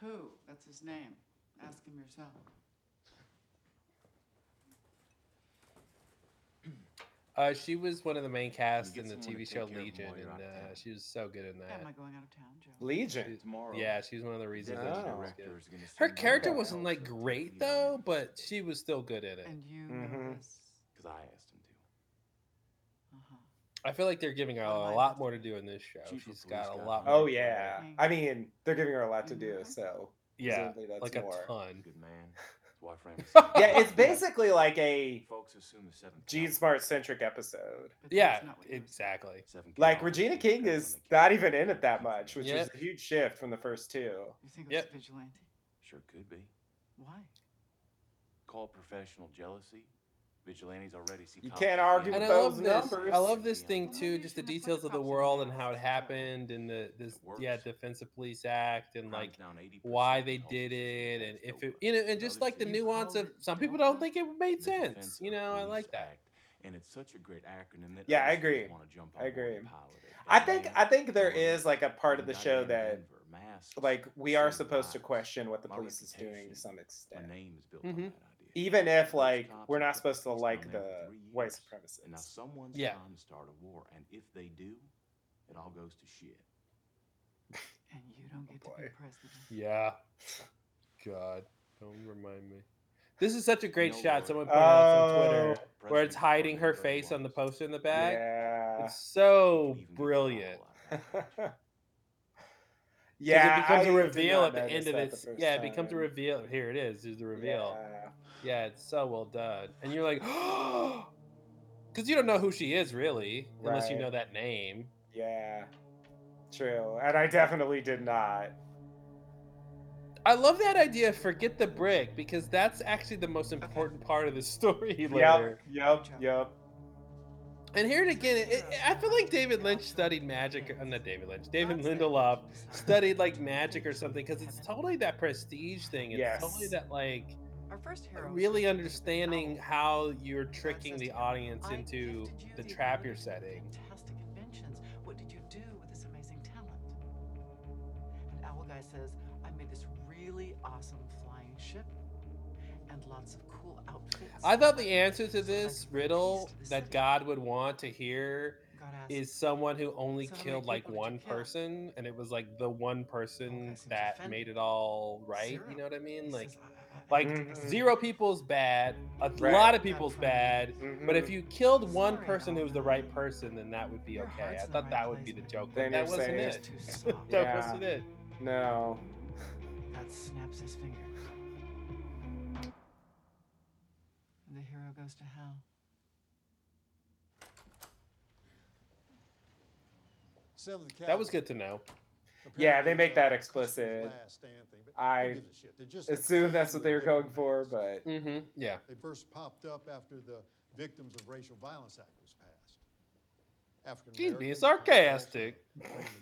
Who? That's his name. Ask him yourself. She was one of the main cast in the TV show Legion, and she was so good in that. Am I going out of town, Joe? Legion. Yeah, she's one of the reasons that she was good. Her character wasn't like great though, but she was still good in it. And you know this because I asked him to. I feel like they're giving her a lot more to do in this show. She's got a lot. Oh yeah, I mean they're giving her a lot to do, so yeah, like a ton. Good man. Yeah, it's basically like a Gene Smart centric episode. Yeah, exactly. Like Regina King is not even in it that much, which is a huge shift from the first two. You think it's vigilante? Sure could be. Why? Call professional jealousy. Vigilantes already see. You can't argue with those numbers. I love this thing too, just the details of the world and how it happened, and the Defensive Police Act, and like why they did it, and if it, you know, and just like the nuance of some people don't think it made sense. You know, I like that. And it's such a great acronym that I agree. I agree. I think there is like a part of the show that like we are supposed to question what the police is doing to some extent. My name is built on that. Even if, like, we're not supposed to like the white supremacists. Now, someone's trying to start a war, and if they do, it all goes to shit. And you don't get to be president. Yeah. God, don't remind me. This is such a great shot. Someone put it on Twitter where it's hiding her face on the poster in the back. Yeah. It's so brilliant. Yeah, it becomes a reveal at the end of it. Yeah, it becomes a reveal. Here it is. Here's the reveal. Yeah, it's so well done. And you're like, oh, because you don't know who she is really, unless you know that name. Yeah, true. And I definitely did not. I love that idea. Forget the brick, because that's actually the most important part of the story later. Yep. And here it again, I feel like David Lynch studied magic. David Lindelof studied like magic or something, because it's totally that prestige thing. It's totally that like really understanding how you're tricking the audience into the trap you're setting. Fantastic inventions. What did you do with this amazing talent? And Owl Guy says, I made this really awesome flying ship. And lots of cool outfits. I thought the answer to this riddle that God would want to hear is someone who only killed like one person, and it was like the one person that made it all right. You know what I mean? Like 0 people's bad, a lot of people's bad, but if you killed one person who was the right person, then that would be okay. I thought that would be the joke, but that wasn't it. That wasn't it. No. That snaps his finger. The hero goes to hell. That was good to know. Yeah, they make that explicit. I assume that's what they were going for, but yeah. They first popped up after the Victims of Racial Violence Act was passed. She's being sarcastic.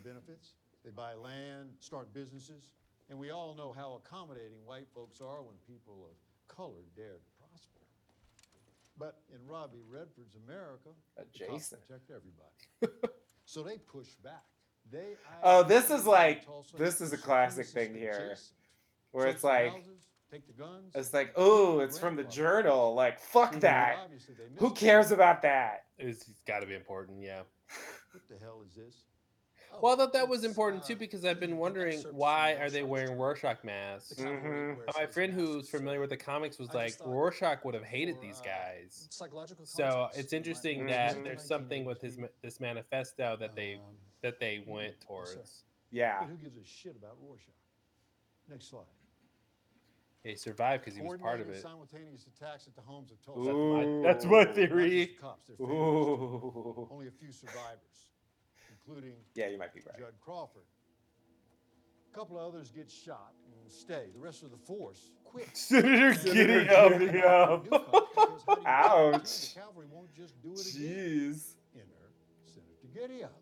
Benefits. They buy land, start businesses, and we all know how accommodating white folks are when people of color dare. But in Robbie Redford's America, the cops protect everybody. So they push back. This is like this is a classic thing here, where it's like, it's from the Journal. Like, fuck that. Who cares about that? It's got to be important, yeah. What the hell is this? Well, I thought that was important too, because I've been wondering why are they wearing Rorschach masks. My friend who's familiar with the comics was like, Rorschach would have hated these guys. So it's interesting that there's something with this manifesto that they went towards. Yeah. But who gives a shit about Rorschach? Next slide. He survived because he was part of it. Simultaneous attacks at the homes of Tulsa. Ooh, that's my theory. Cops, only a few survivors, including you might be right. Judd Crawford. A couple of others get shot and stay. The rest of the force quit. Senator Giddy up. Ouch. The cavalry won't just do it again. Jeez. Enter Senator Giddy up.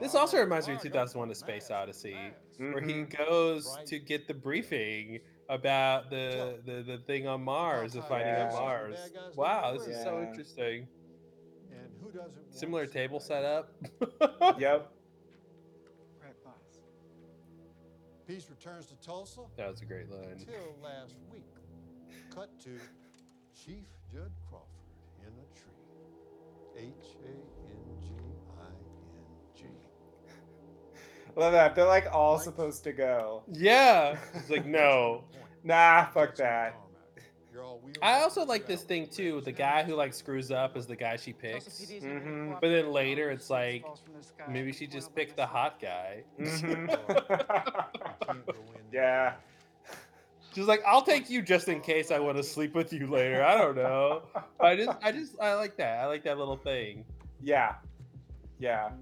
This also reminds me of 2001: A Space Odyssey, where he goes to get the briefing about the thing on Mars, the fighting on Mars. Wow, this is so interesting. And who doesn't? Similar table setup. Yep. Peace returns to Tulsa. That was a great line. Until last week. Cut to Chief Judd Crawford in a tree. H-A-N-G-I-N-G. Love that. They're like all supposed to go. Yeah. It's like, no. Nah, fuck that. I also like this thing too. The guy who like screws up is the guy she picks. Mm-hmm. But then later it's like, maybe she just picked the hot guy. Mm-hmm. Yeah. She's like, I'll take you just in case I want to sleep with you later. I don't know. I like that. I like that little thing. Yeah. Yeah.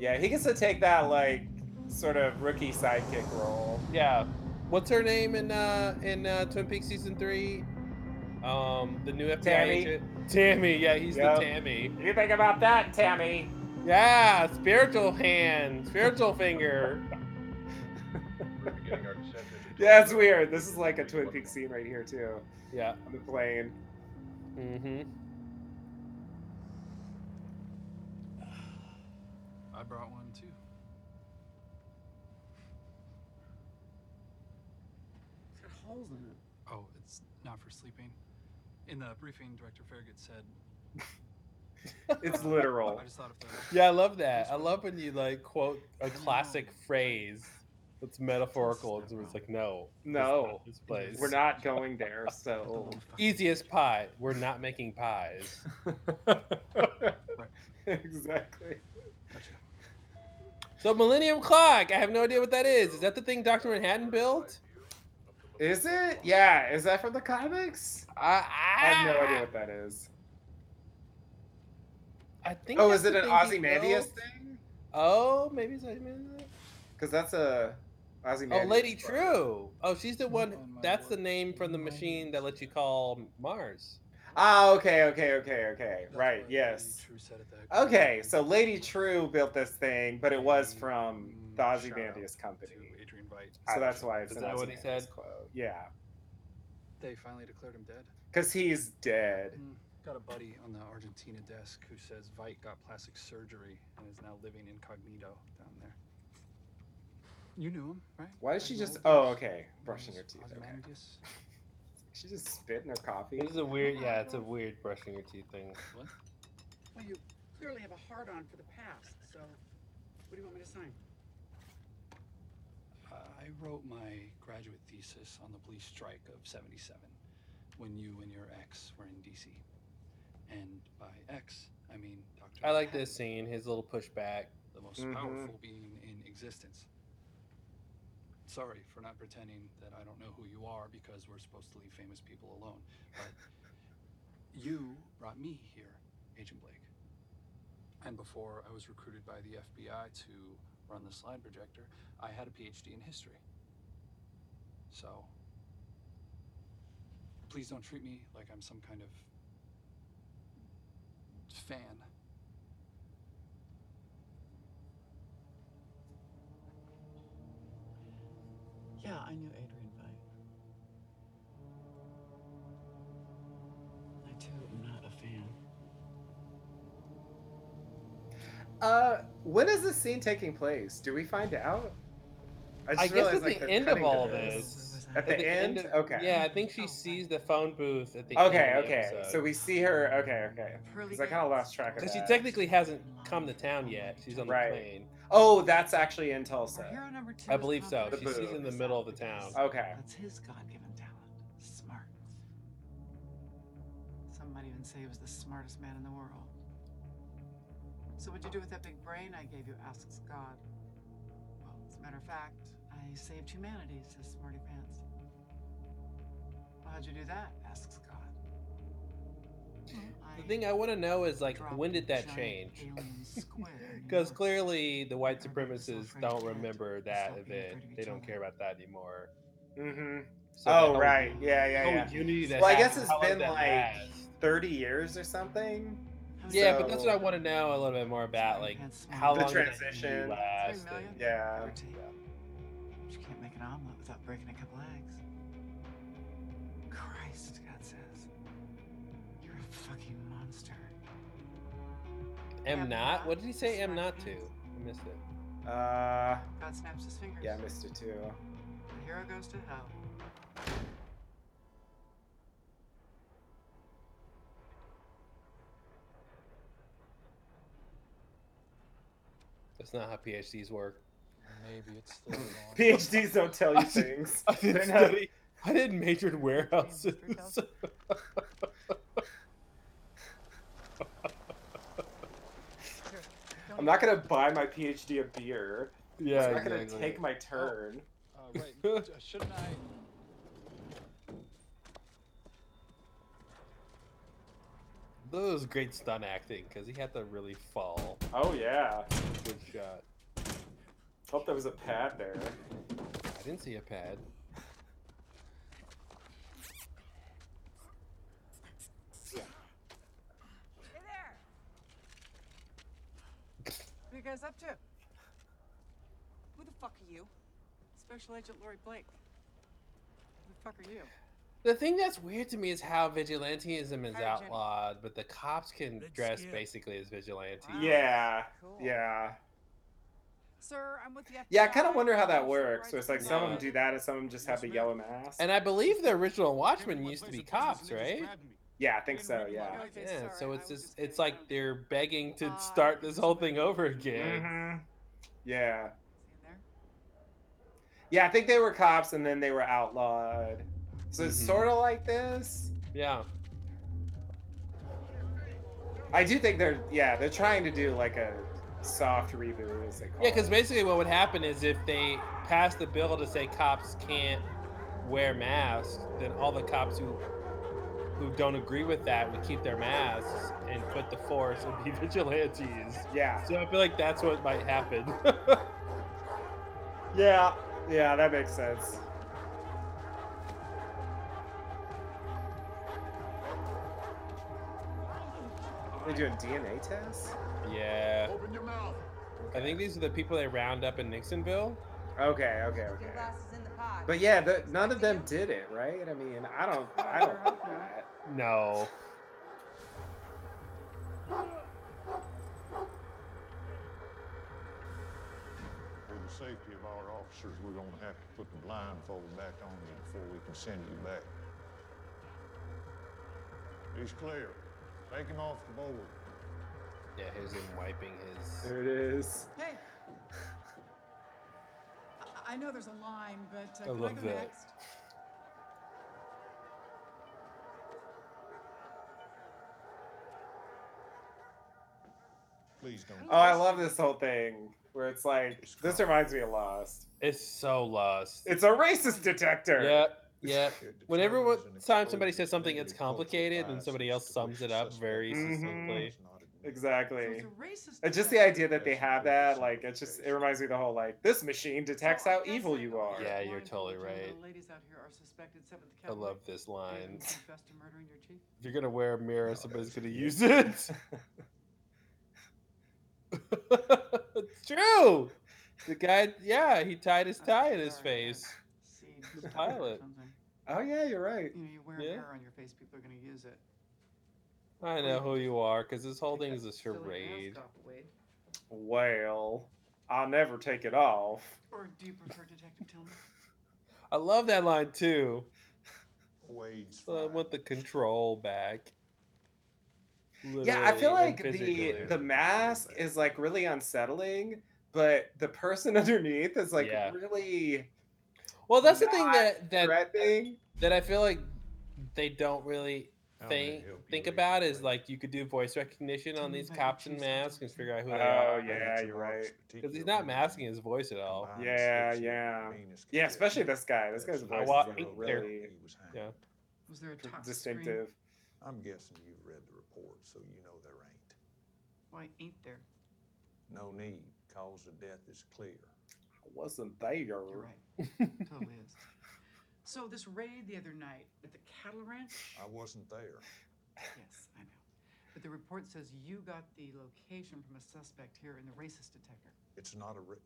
Yeah. He gets to take that like sort of rookie sidekick role. Yeah. What's her name in Twin Peaks season 3? The new FBI agent. Tammy. Yeah, he's the Tammy. You think about that, Tammy? Yeah, spiritual hand, spiritual finger. Yeah, it's weird. This is like a Twin Peaks scene right here too. Yeah, on the plane. Mm-hmm. I brought one too. Holes in it. Oh, it's not for sleeping. In the briefing, Director Farragut said, "It's literal." I just thought of that. Yeah, I love that. I love when you like quote a classic phrase that's metaphorical, and it's like, "No, this place. We're not going there." So easiest pie. We're not making pies. Exactly. So Millennium Clock. I have no idea what that is. Is that the thing Dr. Manhattan built? Is it? Yeah. Is that from the comics? I have no idea what that is. I think. Oh, is it an Ozymandias thing? Oh, maybe it's Ozymandias. Because that's a Ozymandias. Oh, Lady Trieu. Oh, she's the one. That's the name from the machine that lets you call Mars. Ah, okay. Right. Yes. Okay, so Lady Trieu built this thing, but it was from the Ozymandias company. So that's why it's an Ozymandias quote. Yeah. They finally declared him dead. Because he's dead. Got a buddy on the Argentina desk who says Vite got plastic surgery and is now living incognito down there. You knew him, right? Why is she just... Oh, okay. Brushing her teeth. Okay. She just spit in her coffee. This is a weird... Yeah, it's a weird brushing your teeth thing. What? Well, you clearly have a hard-on for the past, so... What do you want me to sign? I wrote my graduate thesis on the police strike of 77 when you and your ex were in DC. And by ex, I mean Dr. I like Manhattan, this scene, his little pushback. The most powerful being in existence. Sorry for not pretending that I don't know who you are because we're supposed to leave famous people alone. But you brought me here, Agent Blake. And before I was recruited by the FBI to run the slide projector, I had a PhD in history. So please don't treat me like I'm some kind of fan. Yeah, I knew Adrian Veidt. I too am not a fan. When is this scene taking place? Do we find out? I guess at the end of all this. At the end? Okay. Yeah, I think she sees the phone booth at the end. Okay. So we see her. Okay. Because I kind of lost track of that. Because she technically hasn't come to town yet. She's on the plane. Oh, that's actually in Tulsa. Hero number 2, I believe so. She's in the middle of the town. Okay. That's his God-given talent. Smart. Some might even say he was the smartest man in the world. So what'd you do with that big brain I gave you, asks God. Well, as a matter of fact, I saved humanity, says Smarty Pants. Well, how'd you do that, asks God. The thing I want to know is, like, when did that change? Because clearly the white supremacists don't remember that event. They don't care about that anymore. Mm-hmm. So yeah. Well, I guess it's been like 30 years or something. Yeah, so, but that's what I want to know a little bit more about, like, how long the transition last. Yeah. You can't make an omelet without breaking a couple eggs. Christ, God says. You're a fucking monster. Am not? What did he say am not to? I missed it. God snaps his fingers. Yeah, I missed it too. The hero goes to hell. That's not how PhDs work. Maybe it's still wrong. PhDs don't tell you things. I did major in warehouses. I'm not going to buy my PhD a beer. Yeah, I'm not going to take my turn. Right. Shouldn't I? That was great stunt acting because he had to really fall. Oh yeah, good shot. Hope there was a pad there. I didn't see a pad. Hey there. What are you guys up to? Who the fuck are you? Special Agent Lori Blake. Who the fuck are you? The thing that's weird to me is how vigilantism is outlawed, but the cops can dress basically as vigilantes. Wow. Yeah, cool. Yeah. Sir, I'm with the FBI. Yeah, I kind of wonder how that works. So it's like some of them do that and some of them just have the yellow mask. And I believe the original Watchmen used to be cops, right? Yeah, I think so, yeah. Yeah, so it's just, it's like they're begging to start this whole thing over again. Mm-hmm. Yeah. Yeah, I think they were cops and then they were outlawed. So it's sort of like this. Yeah. I do think they're trying to do like a soft reboot, as they call it. Yeah, because basically what would happen is if they passed the bill to say cops can't wear masks, then all the cops who don't agree with that would keep their masks and put the force and be vigilantes. Yeah. So I feel like that's what might happen. Yeah. Yeah, that makes sense. They're doing DNA tests? Yeah. Open your mouth. I think these are the people they round up in Nixonville. Okay. But yeah, none of them did it, right? I mean, I don't hope not. No. The safety of our officers, we're going to have to put the blindfold back on you before we can send you back. He's clear. Take him off the board. Yeah, here's him wiping his... There it is. Hey. I know there's a line, but I love that. Next? Please don't. Oh, I love this whole thing. Where it's like, this reminds me of Lost. It's so Lost. It's a racist detector. Yeah. Whenever time somebody says something that's complicated and somebody else sums it up very succinctly. Exactly. It's just the idea that they have that, like, it reminds me of the whole, like, this machine detects how evil you are. Yeah, you're totally right. I love this line. You're going to wear a mirror, somebody's going to use it. It's true. The guy, he tied his tie in his face. The pilot. Oh yeah, you're right. You know, you wear a mirror on your face, people are gonna use it. I know who you are, because this whole thing is a charade. Well, I'll never take it off. Or do you prefer Detective Tillman? I love that line too. So I want the control back. Literally, yeah, I feel like the mask is like really unsettling, but the person underneath is like really. Well, that's the thing that I feel like they don't really think about is like you could do voice recognition on these cops in masks and figure out who they are. Oh yeah, you're right. Because he's not masking his voice at all. Yeah. Especially this guy. This guy's voice is really was there a distinctive. I'm guessing you've read the report, so you know there ain't. Why ain't there? No need. Cause of death is clear. I wasn't there. You're right. Totally is. So this raid the other night at the cattle ranch? I wasn't there. Yes, I know. But the report says you got the location from a suspect here in the racist detector. It's not a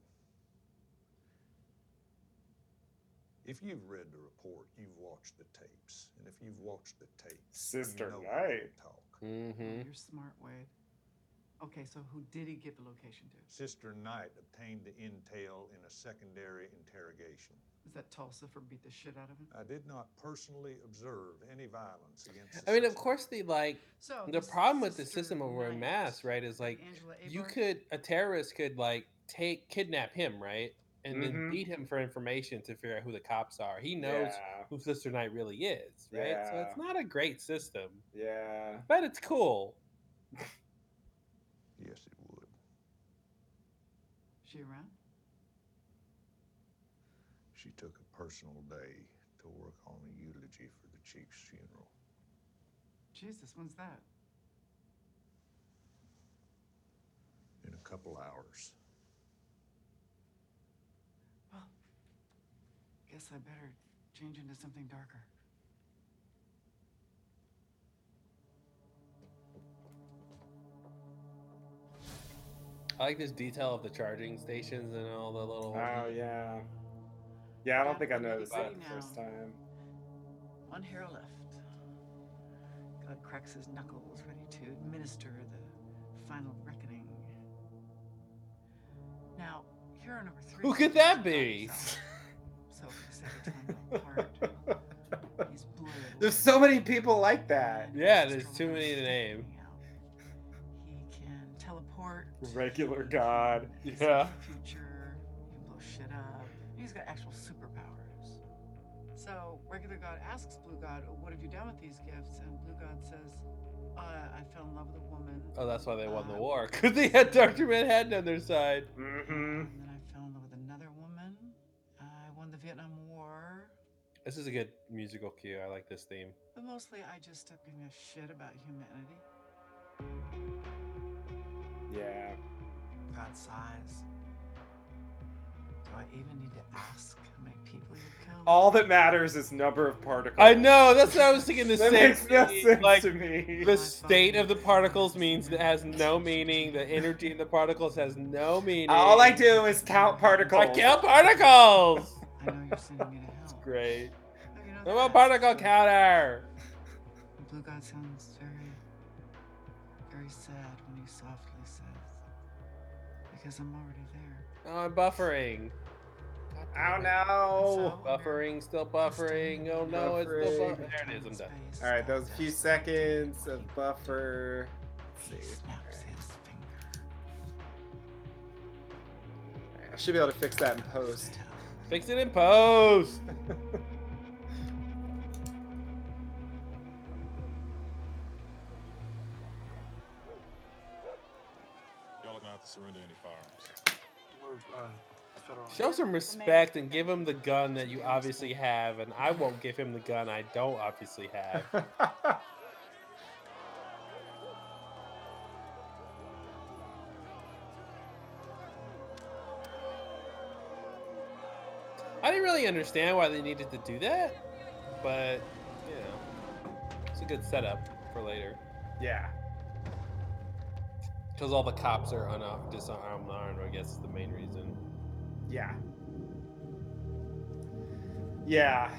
If you've read the report, you've watched the tapes. And if you've watched the tapes, Sister Knight. Mm-hmm. You're smart, Wade. Okay, so who did he give the location to? Sister Knight obtained the intel in a secondary interrogation. Is that Tulsa for beat the shit out of him? I did not personally observe any violence against the system. Of course, the problem with the system of wearing masks, right, is like a terrorist could kidnap him, right? And then beat him for information to figure out who the cops are. He knows who Sister Knight really is, right? Yeah. So it's not a great system. Yeah. But it's cool. Yes, it would. She around? She took a personal day to work on a eulogy for the chief's funeral. Jesus, when's that? In a couple hours. Well, guess I better change into something darker. I like this detail of the charging stations and all the little... Oh, yeah. Yeah, I don't think I noticed that the first time. One hair left. God cracks his knuckles, ready to administer the final reckoning. Now, hero number 3... Who could that be? So he's blue. There's so many people like that. Yeah, there's too many to name. Regular god. Yeah. Future. You blow shit up. He's got actual superpowers. So regular god asks Blue God, "What have you done with these gifts?" And Blue God says, "I fell in love with a woman." Oh, that's why they won the war. Because they had Dr. Manhattan on their side. Mm-hmm. And then I fell in love with another woman. I won the Vietnam War. This is a good musical cue. I like this theme. But mostly, I just stopped giving a shit about humanity. Yeah. God size. Do I even need to ask how many people you count? All that matters is number of particles. I know, that's what I was thinking. That makes no sense to me. The state of the particles means it has no meaning. The energy in the particles has no meaning. All I do is count particles. I count particles! I know you're sending me to hell. It's great. I'm a particle counter! The Blue God sounds very, very sad when he softly says, "Because I'm already there." Oh, I'm buffering. Oh no! Buffering, still buffering. Oh no, it's still buffering. There it is. I'm done. All right, those few seconds of buffer. Let's see. I should be able to fix that in post. Fix it in post. Surrender any firearms. Show some respect and give him the gun that you obviously have, and I won't give him the gun I don't obviously have. I didn't really understand why they needed to do that, but you know, it's a good setup for later. Yeah. Because all the cops are disarmed, I guess is the main reason. Yeah. Yeah.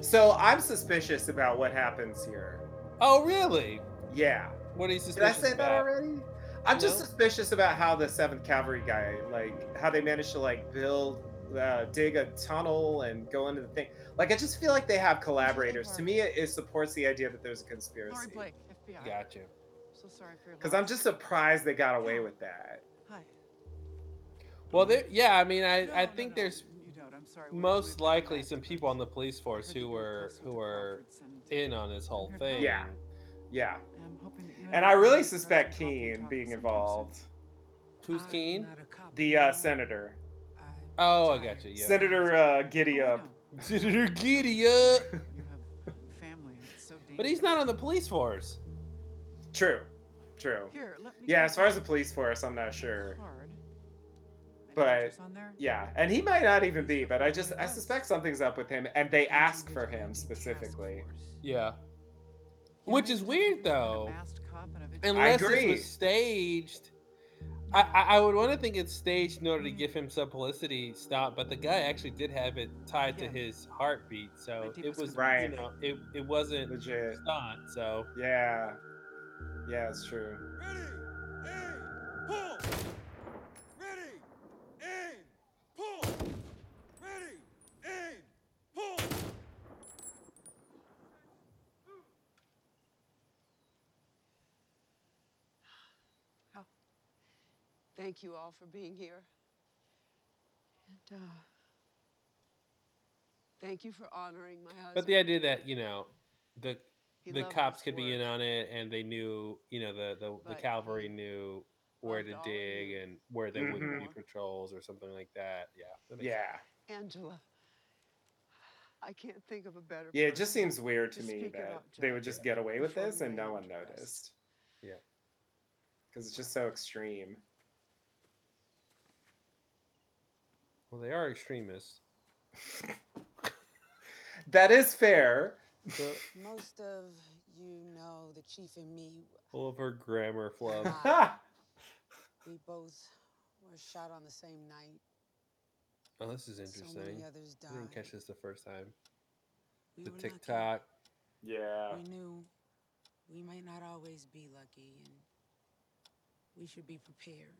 So I'm suspicious about what happens here. Oh, really? Yeah. What are you suspicious about? Did I say that already? I'm just suspicious about how the 7th Cavalry guy, how they managed to, dig a tunnel and go into the thing. I just feel like they have collaborators. To me, it supports the idea that there's a conspiracy. Lori Blake, FBI. Gotcha. Because I'm just surprised they got away with that. Well, I think there's most likely some people on the police force who were in on this whole thing. Yeah, yeah. And I really suspect Keen being involved. Who's Keen? The senator. Oh, I got you. Yeah. Senator Giddy Up. Senator Giddy Up. But he's not on the police force. True. Yeah, as far as the police force, I'm not sure. But yeah, and he might not even be, but I suspect something's up with him, and they ask for him specifically. Yeah. Which is weird, though. Unless it was staged. I would want to think it's staged in order to give him some publicity stunt, but the guy actually did have it tied to his heartbeat, so it was right. You know, it wasn't legit stunt. So yeah, it's true. Ready, aim, pull. Ready, aim, pull. Ready, aim, pull. Thank you all for being here. And thank you for honoring my husband. But the idea that, you know, the cops could be in on it, and they knew, you know, the cavalry knew where to dig and where they wouldn't do patrols or something like that. Yeah. Angela, I can't think of a better person. Yeah, it just seems weird to me that they would just get away with this and no one noticed. Yeah. Because it's just so extreme. Well, they are extremists. That is fair. But most of you know the chief and me. Full of her grammar flub. We both were shot on the same night. Oh, this is interesting. So many others died. I didn't catch this the first time. The TikTok. Yeah. We knew we might not always be lucky, and we should be prepared.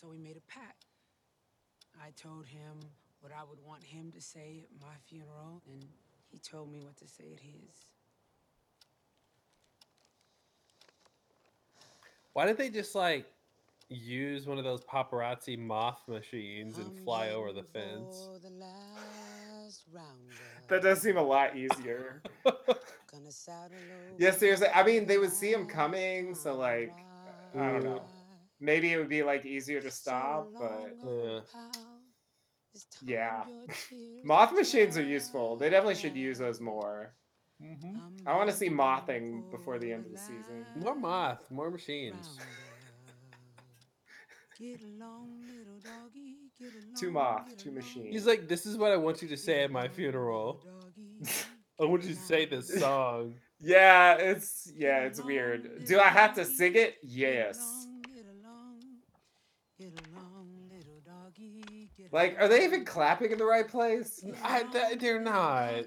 So we made a pact. I told him what I would want him to say at my funeral, and he told me what to say at his. Why didn't they just, like, use one of those paparazzi moth machines and fly over the fence? The last round. That does seem a lot easier. Yeah, seriously. I mean, they would see him coming, so, like, I don't know. Maybe it would be like easier to stop, but yeah. Moth machines are useful. They definitely should use those more. Mm-hmm. I want to see mothing before the end of the season. More moth, more machines. Two moth, two machines. He's like, this is what I want you to say at my funeral. I want you to say this song. Yeah, it's weird. Do I have to sing it? Yes. Like, are they even clapping in the right place? They're not.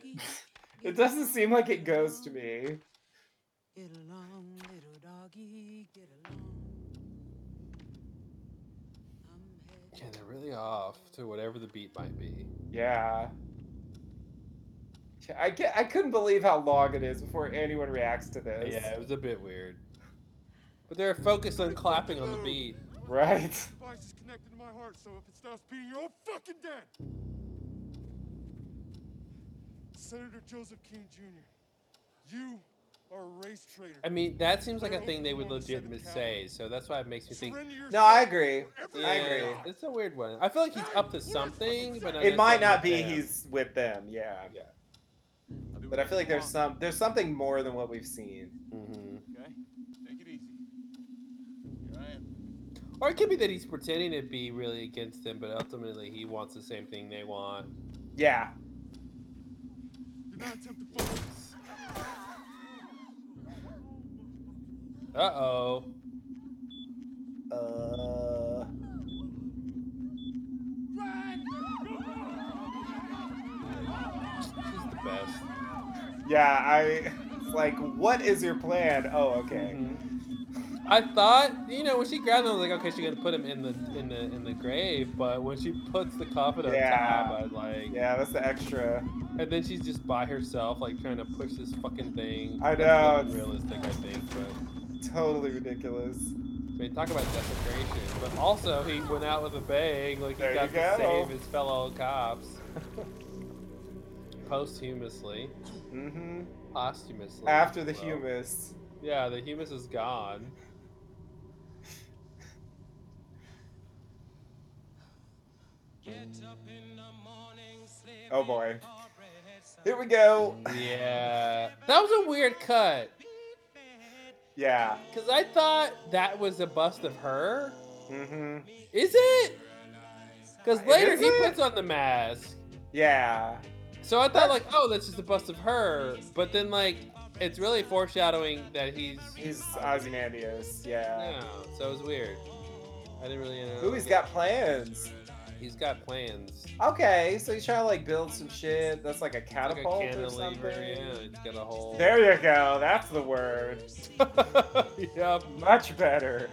It doesn't seem like it goes to me. Get along, little doggy, get along. Yeah, they're really off to whatever the beat might be. Yeah. I couldn't believe how long it is before anyone reacts to this. Yeah, it was a bit weird. But they're focused on clapping on the beat. Right. The device is connected to my heart, so if it stops beating, you're all fucking dead. Senator Joseph King Jr., you are a race traitor. I mean, that seems like a thing they would legitimately say, so that's why it makes me think. No, I agree. Yeah, I agree. It's a weird one. I feel like he's up to something, but it might not be he's with them. Yeah. But I feel like there's something more than what we've seen. Mm-hmm. Okay. Or it could be that he's pretending to be really against them, but ultimately he wants the same thing they want. Yeah. Uh-oh. Run! She's the best. Yeah, it's like, what is your plan? Oh, okay. Mm-hmm. I thought, you know, when she grabbed him, I was like, okay, she's gonna put him in the grave. But when she puts the coffin on top, I was like, yeah, that's the extra. And then she's just by herself, like trying to push this fucking thing. I know. It's unrealistic, I think, but totally ridiculous. I mean, talk about desecration. But also, he went out with a bang. Like, he there got to save his fellow cops. Posthumously. Mm-hmm. Posthumously. After the humus. Yeah, the humus is gone. Oh boy. Here we go. Yeah. That was a weird cut. Yeah. Because I thought that was a bust of her. Mm-hmm. Is it? Because later he puts on the mask. Yeah. So I thought, like, oh, that's just a bust of her. But then, like, it's really foreshadowing that he's... He's Ozymandias, yeah. No, so it was weird. I didn't really know. Ooh, he's got plans. He's got plans. Okay, so he's trying to, like, build some shit that's like a catapult like a or something. Yeah, it's got a whole... There you go, that's the word. Yep. Much better.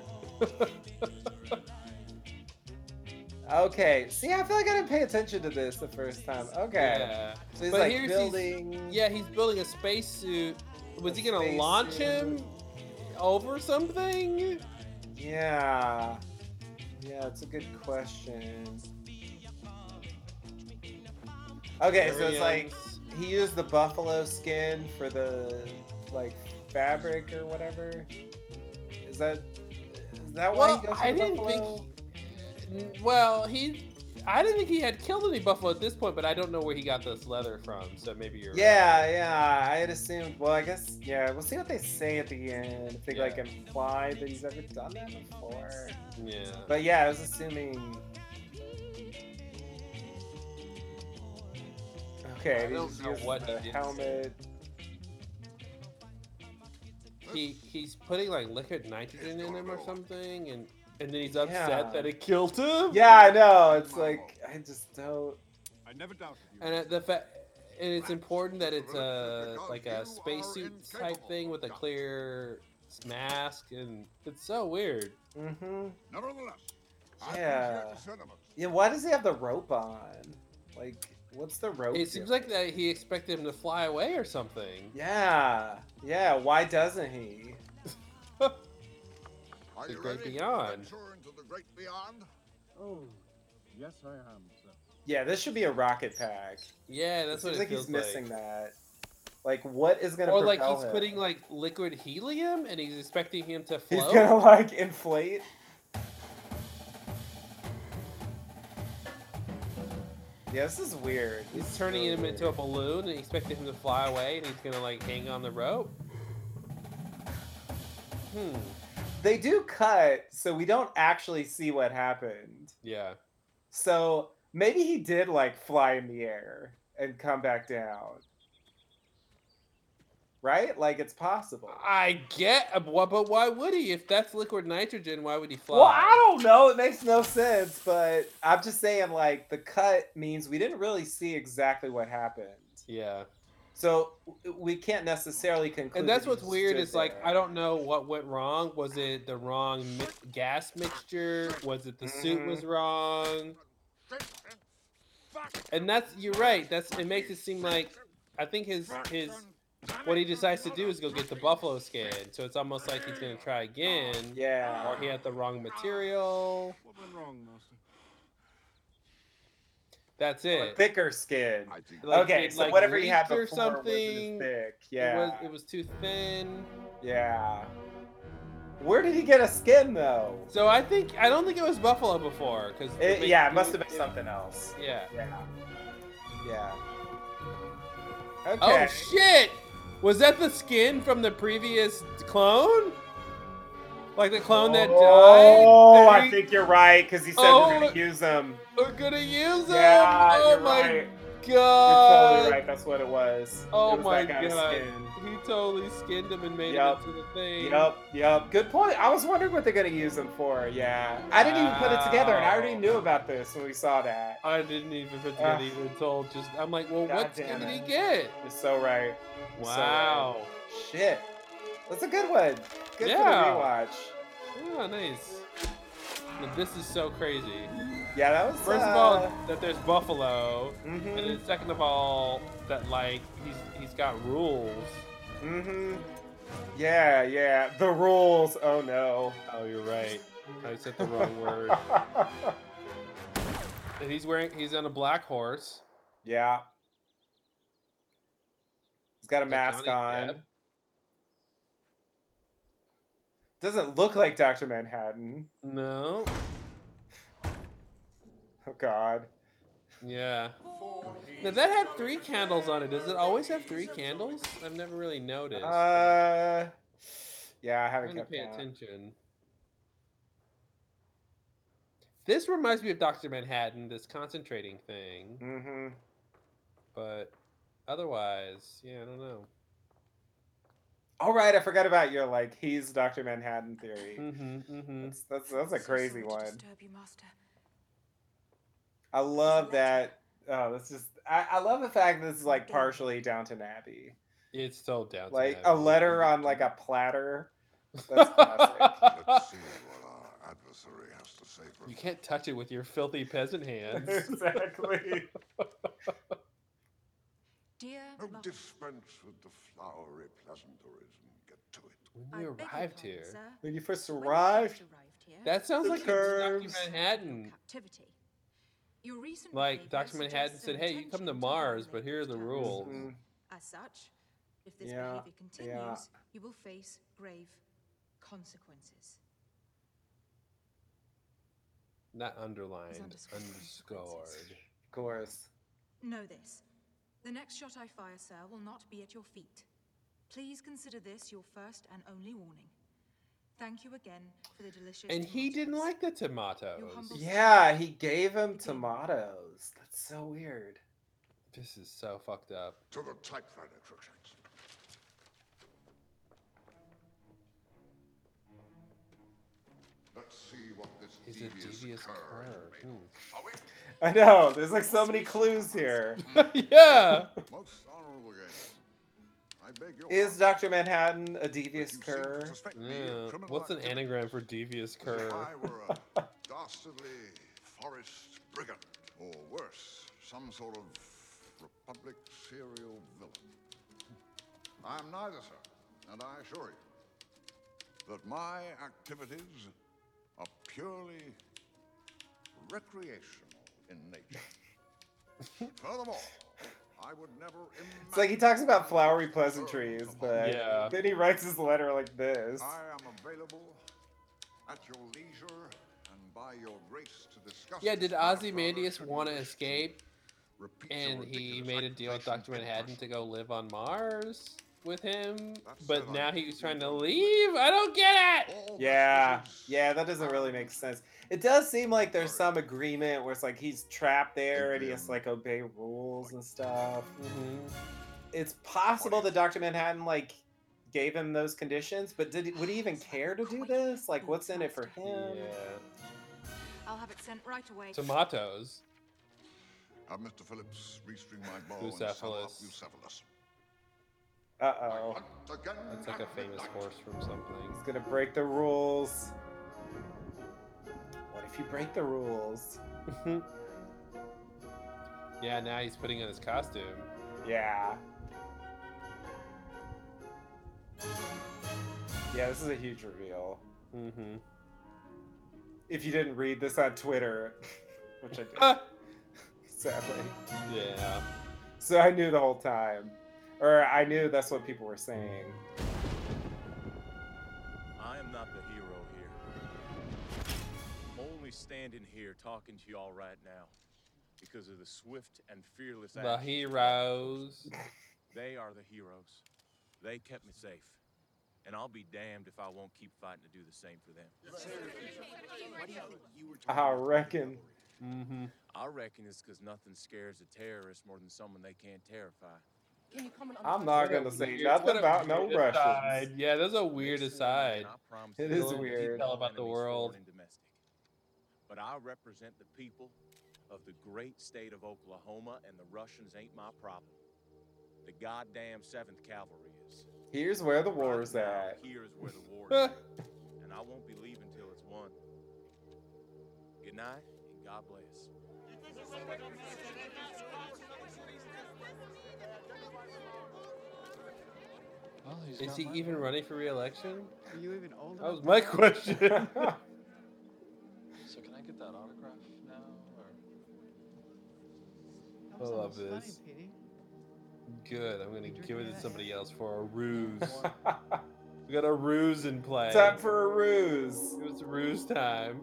Okay, see, I feel like I didn't pay attention to this the first time. Okay. Yeah. So he's, but like, building... He's building a spacesuit. Was he gonna launch him over something? Yeah. Yeah, it's a good question. Okay, so it's like he used the buffalo skin for the like fabric or whatever. Is that why he goes for buffalo? I didn't think he had killed any buffalo at this point, but I don't know where he got this leather from, so maybe you're right. Yeah, I had assumed, well, I guess, we'll see what they say at the end, if they, like, imply that he's ever done that before. Yeah. But, I was assuming... Okay, he's using the helmet. He's putting, like, liquid nitrogen in him or something, and then he's upset that it killed him? Yeah, I know. It's like, I just don't... I never doubted you. And it's important that it's a spacesuit type thing with a clear mask, and it's so weird. Mm-hmm. Nevertheless, why does he have the rope on? Like, what's the rope? It seems like that he expected him to fly away or something. Yeah, why doesn't he? Are you ready to venture into the great beyond? Oh, yes, I am, sir. Yeah, this should be a rocket pack. Yeah, that's what it feels like. He's missing that. Like, what is going to propel him? Or, like, he's putting, like, liquid helium, and he's expecting him to float? He's going to, like, inflate? Yeah, this is weird. He's turning him into a balloon, and expecting him to fly away, and he's going to, like, hang on the rope? They do cut, so we don't actually see what happened. Yeah. So maybe he did, like, fly in the air and come back down. Right? Like, it's possible. But why would he? If that's liquid nitrogen, why would he fly? Well, I don't know. It makes no sense. But I'm just saying, like, the cut means we didn't really see exactly what happened. Yeah. So we can't necessarily conclude. And that's what's weird is, like, I don't know what went wrong. Was it the wrong gas mixture? Was it the suit was wrong? And you're right. It makes it seem like, I think his what he decides to do is go get the buffalo skin. So it's almost like he's gonna try again. Yeah. Or he had the wrong material. What went wrong, Master? That's it. Or thicker skin. Like, okay, so like whatever he had before something, was thick. Yeah. It was too thin. Yeah. Where did he get a skin though? So I don't think it was buffalo before, because it must have been something else. Yeah. Yeah. Yeah. Okay. Oh shit! Was that the skin from the previous clone? Like the clone that died? Oh, I think you're right, because he said we're going to use him. We're going to use him? Yeah, oh my god. You're totally right. That's what it was. Oh my god. He totally skinned him and made him into the thing. Yep. Good point. I was wondering what they're going to use him for. Yeah. I didn't even put it together, and I already knew about this when we saw that. I didn't even put it together until just, I'm like, well, what skin did he get? You're so right. Wow. So right. Shit. That's a good one. Good for the rewatch. Yeah, nice. But this is so crazy. Yeah, that was... First of all, that there's buffalo. Mm-hmm. And then second of all, that, like, he's got rules. Mm-hmm. Yeah. The rules. Oh, no. Oh, you're right. I said the wrong word. And he's on a black horse. Yeah. He's got a mask on. Depp. Doesn't look like Dr. Manhattan. No. Oh, God. Yeah. Now, that had 3 candles on it. Does it always have 3 candles? I've never really noticed. Yeah, I haven't kept attention. This reminds me of Dr. Manhattan, this concentrating thing. Mm-hmm. But otherwise, yeah, I don't know. All right, I forgot about your, like, he's Dr. Manhattan theory. Mm-hmm, mm-hmm. That's a crazy one. Disturb you, Master. I love that. Oh, that's just, I love the fact that this is, like, partially Downton Abbey. It's so Downton Abbey. Like, a letter on, like, a platter. That's classic. Let's see what our adversary has to say for you. Can't touch it with your filthy peasant hands. Exactly. Oh, dispense with the flowery pleasantries and get to it. When you arrived here. When you first arrived. That sounds like Dr. Manhattan. Like Dr. Manhattan said, hey, you come to Mars, but here are the rules. Mm-hmm. As such, if this behavior continues, you will face grave consequences. Not underlined, underscored. Of course. Know this. The next shot I fire, sir, will not be at your feet. Please consider this your first and only warning. Thank you again for the delicious. And he didn't like the tomatoes. Yeah, he gave him tomatoes. That's so weird. This is so fucked up. To the typewriter, Crookshanks. Let's see what this is. He's a devious cur. I know. There's like so many clues here. Yeah. Most honorable guest. Is Dr. Manhattan a devious cur? Yeah. What's an anagram for devious cur? I were a dastardly forest brigand, or worse, some sort of republic serial villain. I am neither, sir, and I assure you that my activities are purely recreational in nature. Furthermore, I would never. It's like he talks about flowery pleasantries, but then he writes his letter like this. I am available at your leisure and by your grace to discuss. Yeah, did Ozymandias want to escape? And he made a deal with Dr. Manhattan to go live on Mars with him, but now he's trying to leave? I don't get it! Yeah, that doesn't really make sense. It does seem like there's some agreement where it's like he's trapped there and he has to like obey rules and stuff. Mm-hmm. It's possible that Dr. Manhattan like gave him those conditions, but would he even care to do this? Like, what's in it for him? Yeah. I'll have it sent right away. Tomatoes. Have Mr. Phillips restring my bow and sell off Bucephalus. Uh-oh. That's like a famous horse from something. He's gonna break the rules. What if you break the rules? Yeah, now he's putting on his costume. Yeah. Yeah, this is a huge reveal. Mm-hmm. If you didn't read this on Twitter, which I did. Sadly. Yeah. So I knew the whole time. Or I knew that's what people were saying. I am not the hero here. I'm only standing here talking to y'all right now because of the swift and fearless action. The heroes. They are the heroes. They kept me safe. And I'll be damned if I won't keep fighting to do the same for them. I reckon. Mm-hmm. I reckon it's because nothing scares a terrorist more than someone they can't terrify. I'm not going to say nothing about no Russians. Aside. Yeah, that's a weird aside. It is weird. Tell about the world. But I represent the people of the great state of Oklahoma, and the Russians ain't my problem. The goddamn 7th Cavalry is. Here's where the war is at. Here's where the war is at. And I won't be leaving till it's won. Good night, and God bless. Well, Is he even running for re-election? Are you even old enough? That was my question. So can I get that autograph now? Or... I love this. Funny, good. I'm going to give it to somebody else for a ruse. We got a ruse in play. Time for a ruse. It was a ruse time.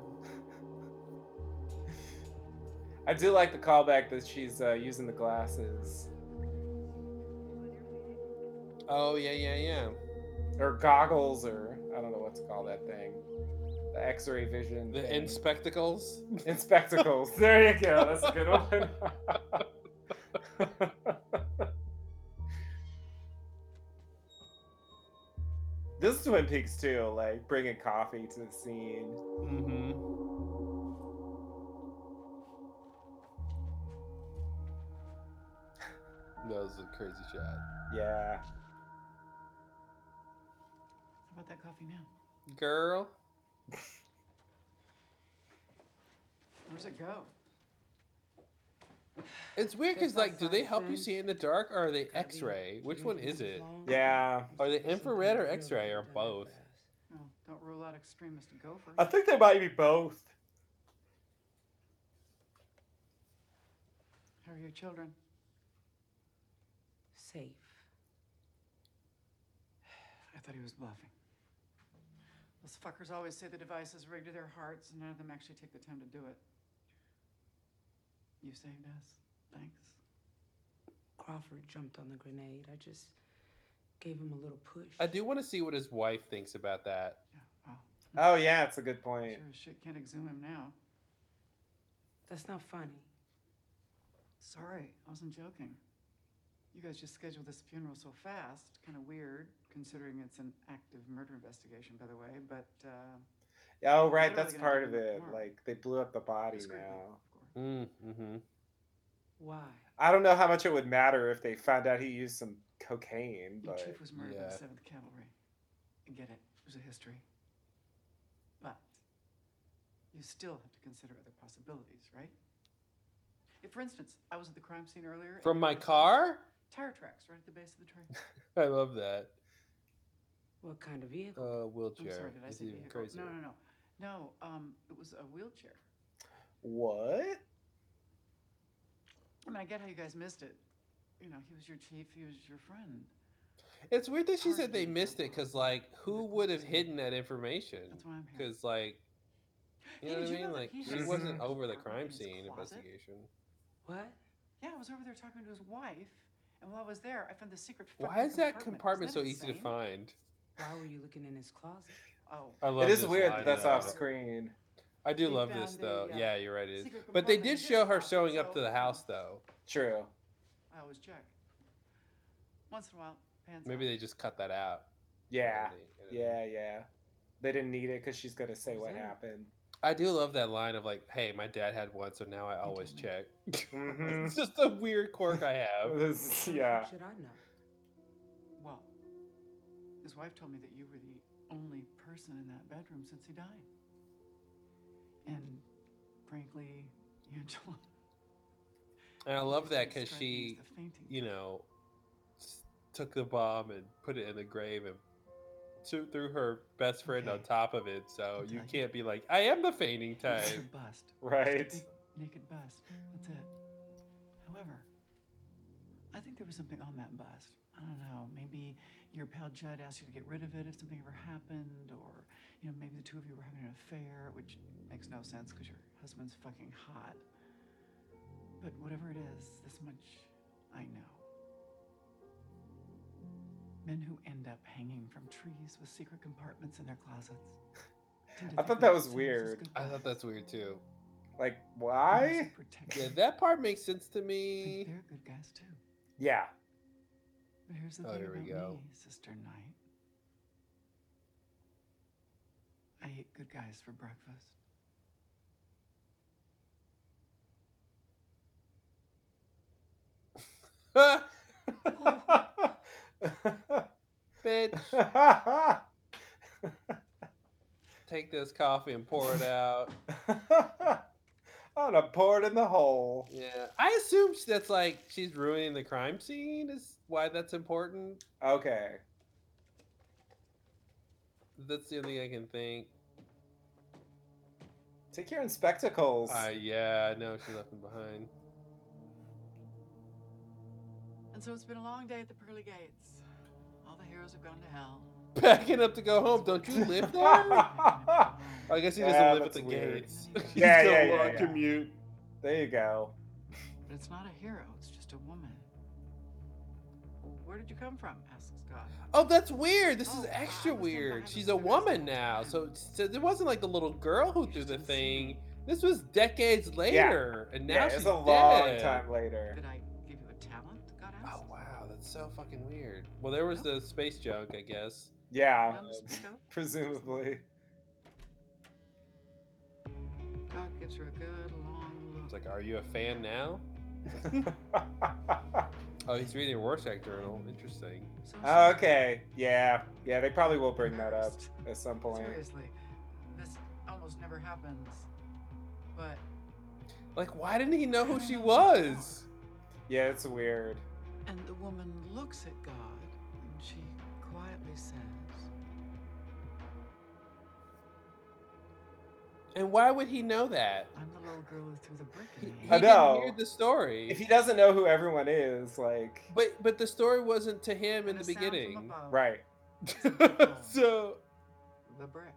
I do like the callback that she's using the glasses. Oh, yeah. Or goggles, or I don't know what to call that thing. The x-ray vision. The inspectacles? Inspectacles. There you go. That's a good one. This is Twin Peaks, too. Like, bringing coffee to the scene. Mm-hmm. That was a crazy shot. Yeah. How about that coffee now? Girl. Where's it go? It's weird because, like, do they help you see in the dark, or are they x-ray? Which one is it? Yeah. Are they infrared or x-ray, or both? No, don't rule out extremist gopher. I think they might be both. How are your children? Safe. I thought he was bluffing. Those fuckers always say the device is rigged to their hearts, and none of them actually take the time to do it. You saved us. Thanks. Crawford jumped on the grenade. I just gave him a little push. I do want to see what his wife thinks about that. Yeah. Oh, yeah, it's a good point. Sure as shit can't exhume him now. That's not funny. Sorry, I wasn't joking. You guys just scheduled this funeral so fast. Kind of weird, considering it's an active murder investigation, by the way, but... oh, right, that's part of it. Tomorrow. Like, they blew up the body now. Mm-hmm. Why? I don't know how much it would matter if they found out he used some cocaine, but... Your chief was murdered by the 7th Cavalry. I get it. There's a history. But you still have to consider other possibilities, right? If, for instance, I was at the crime scene earlier... From my car? Tire tracks right at the base of the train. I love that. What kind of vehicle? Wheelchair. I'm sorry, did I say vehicle? Crazy. No. No, it was a wheelchair. What? I mean, I get how you guys missed it. You know, he was your chief, he was your friend. It's weird that she said they missed it, because, like, who would have hidden that information? That's why I'm here. Because, like, you know what I mean? Like, she wasn't over the crime scene investigation. What? Yeah, I was over there talking to his wife. And while I was there, I found the secret. Why is that compartment so easy to find? Why were you looking in his closet? Oh, it is weird that that's off screen. I do love this though. Yeah, you're right. It is. But they did show her showing up to the house though. True. I always check. Once in a while, pans. Maybe they just cut that out. Yeah. Yeah. They didn't need it because she's gonna say what happened. I do love that line of like, hey, my dad had one, so now I always check. Mm-hmm. It's just a weird quirk I have. Yeah. Should I know? Well, his wife told me that you were the only person in that bedroom since he died. And frankly, Angela. And I love that because she, you know, took the bomb and put it in the grave and through her best friend on top of it, so you can't be like, I am the fainting type. Bust. Right. Naked bust. That's it. However, I think there was something on that bust. I don't know. Maybe your pal Judd asked you to get rid of it if something ever happened, or you know, maybe the two of you were having an affair, which makes no sense because your husband's fucking hot. But whatever it is, this much I know. Men who end up hanging from trees with secret compartments in their closets. I thought that was weird. I thought that's weird too. Like, why? Yeah, that part makes sense to me. They're good guys too. Yeah. But here's the thing about me, Sister Knight. I eat good guys for breakfast. Bitch. Take this coffee and pour it out. I'm gonna pour it in the hole. Yeah. I assume that's like she's ruining the crime scene is why that's important. Okay. That's the only thing I can think. Take your own spectacles. Yeah, I know she left them behind. And so it's been a long day at the pearly gates. All the heroes have gone to hell. Packing up to go home. Don't you live there? I guess he doesn't live at the gates. He's still on commute. There you go. But it's not a hero. It's just a woman. Where did you come from? Asks Scott. Oh, that's weird. This is extra weird. She's a woman now. So it wasn't like the little girl who threw the thing. This was decades later. Yeah. And now she's dead. It's a long time later. Did I give you a talent? God asked. Oh, wow. That's so fucking weird. Well, there was the space junk, I guess. Yeah. Presumably. God gives her a good long look. It's like, are you a fan now? Oh, he's reading a Rorschach journal. Interesting. Okay. Yeah. Yeah, they probably will bring that up at some point. Seriously. This almost never happens. But... like, why didn't he know who she was? Yeah, it's weird. And the woman looks at God, and she quietly says... And why would he know that? I'm the little girl who threw the brick in me. I know. He didn't hear the story. If he doesn't know who everyone is, like... But the story wasn't to him in the beginning. Right. So... the brick.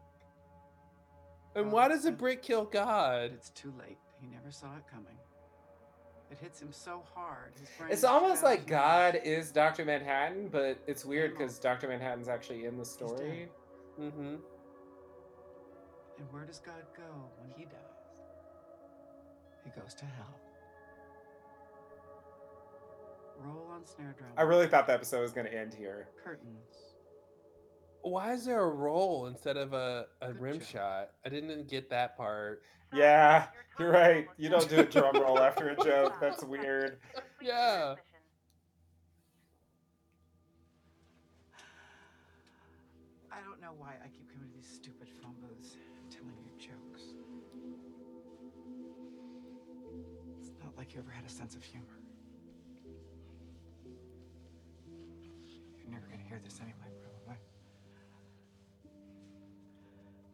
And why does a brick kill God? It's too late. He never saw it coming. It hits him so hard. It's almost like God is Dr. Manhattan, but it's weird because Dr. Manhattan's actually in the story. Mm-hmm. And where does God go when he dies? He goes to hell. Roll on snare drum. I really thought the episode was going to end here. Curtains. Why is there a roll instead of a rim shot? I didn't get that part. Yeah, you're right. You don't do a drum roll after a joke. That's weird. Yeah. I don't know why I keep coming to these stupid phone booths. Like you ever had a sense of humor. You're never gonna hear this anyway, probably.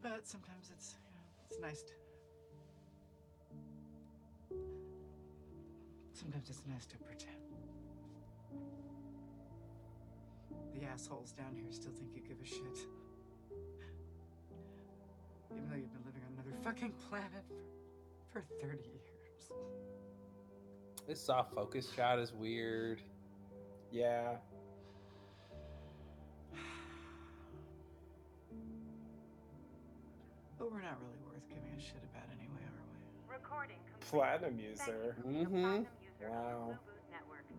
But sometimes it's, you know, it's nice to... sometimes it's nice to pretend. The assholes down here still think you give a shit. Even though you've been living on another fucking planet for 30 years. This soft focus shot is weird. Yeah. But we're not really worth giving a shit about anyway, are we? Recording complete. Platinum user. Mm-hmm. Wow.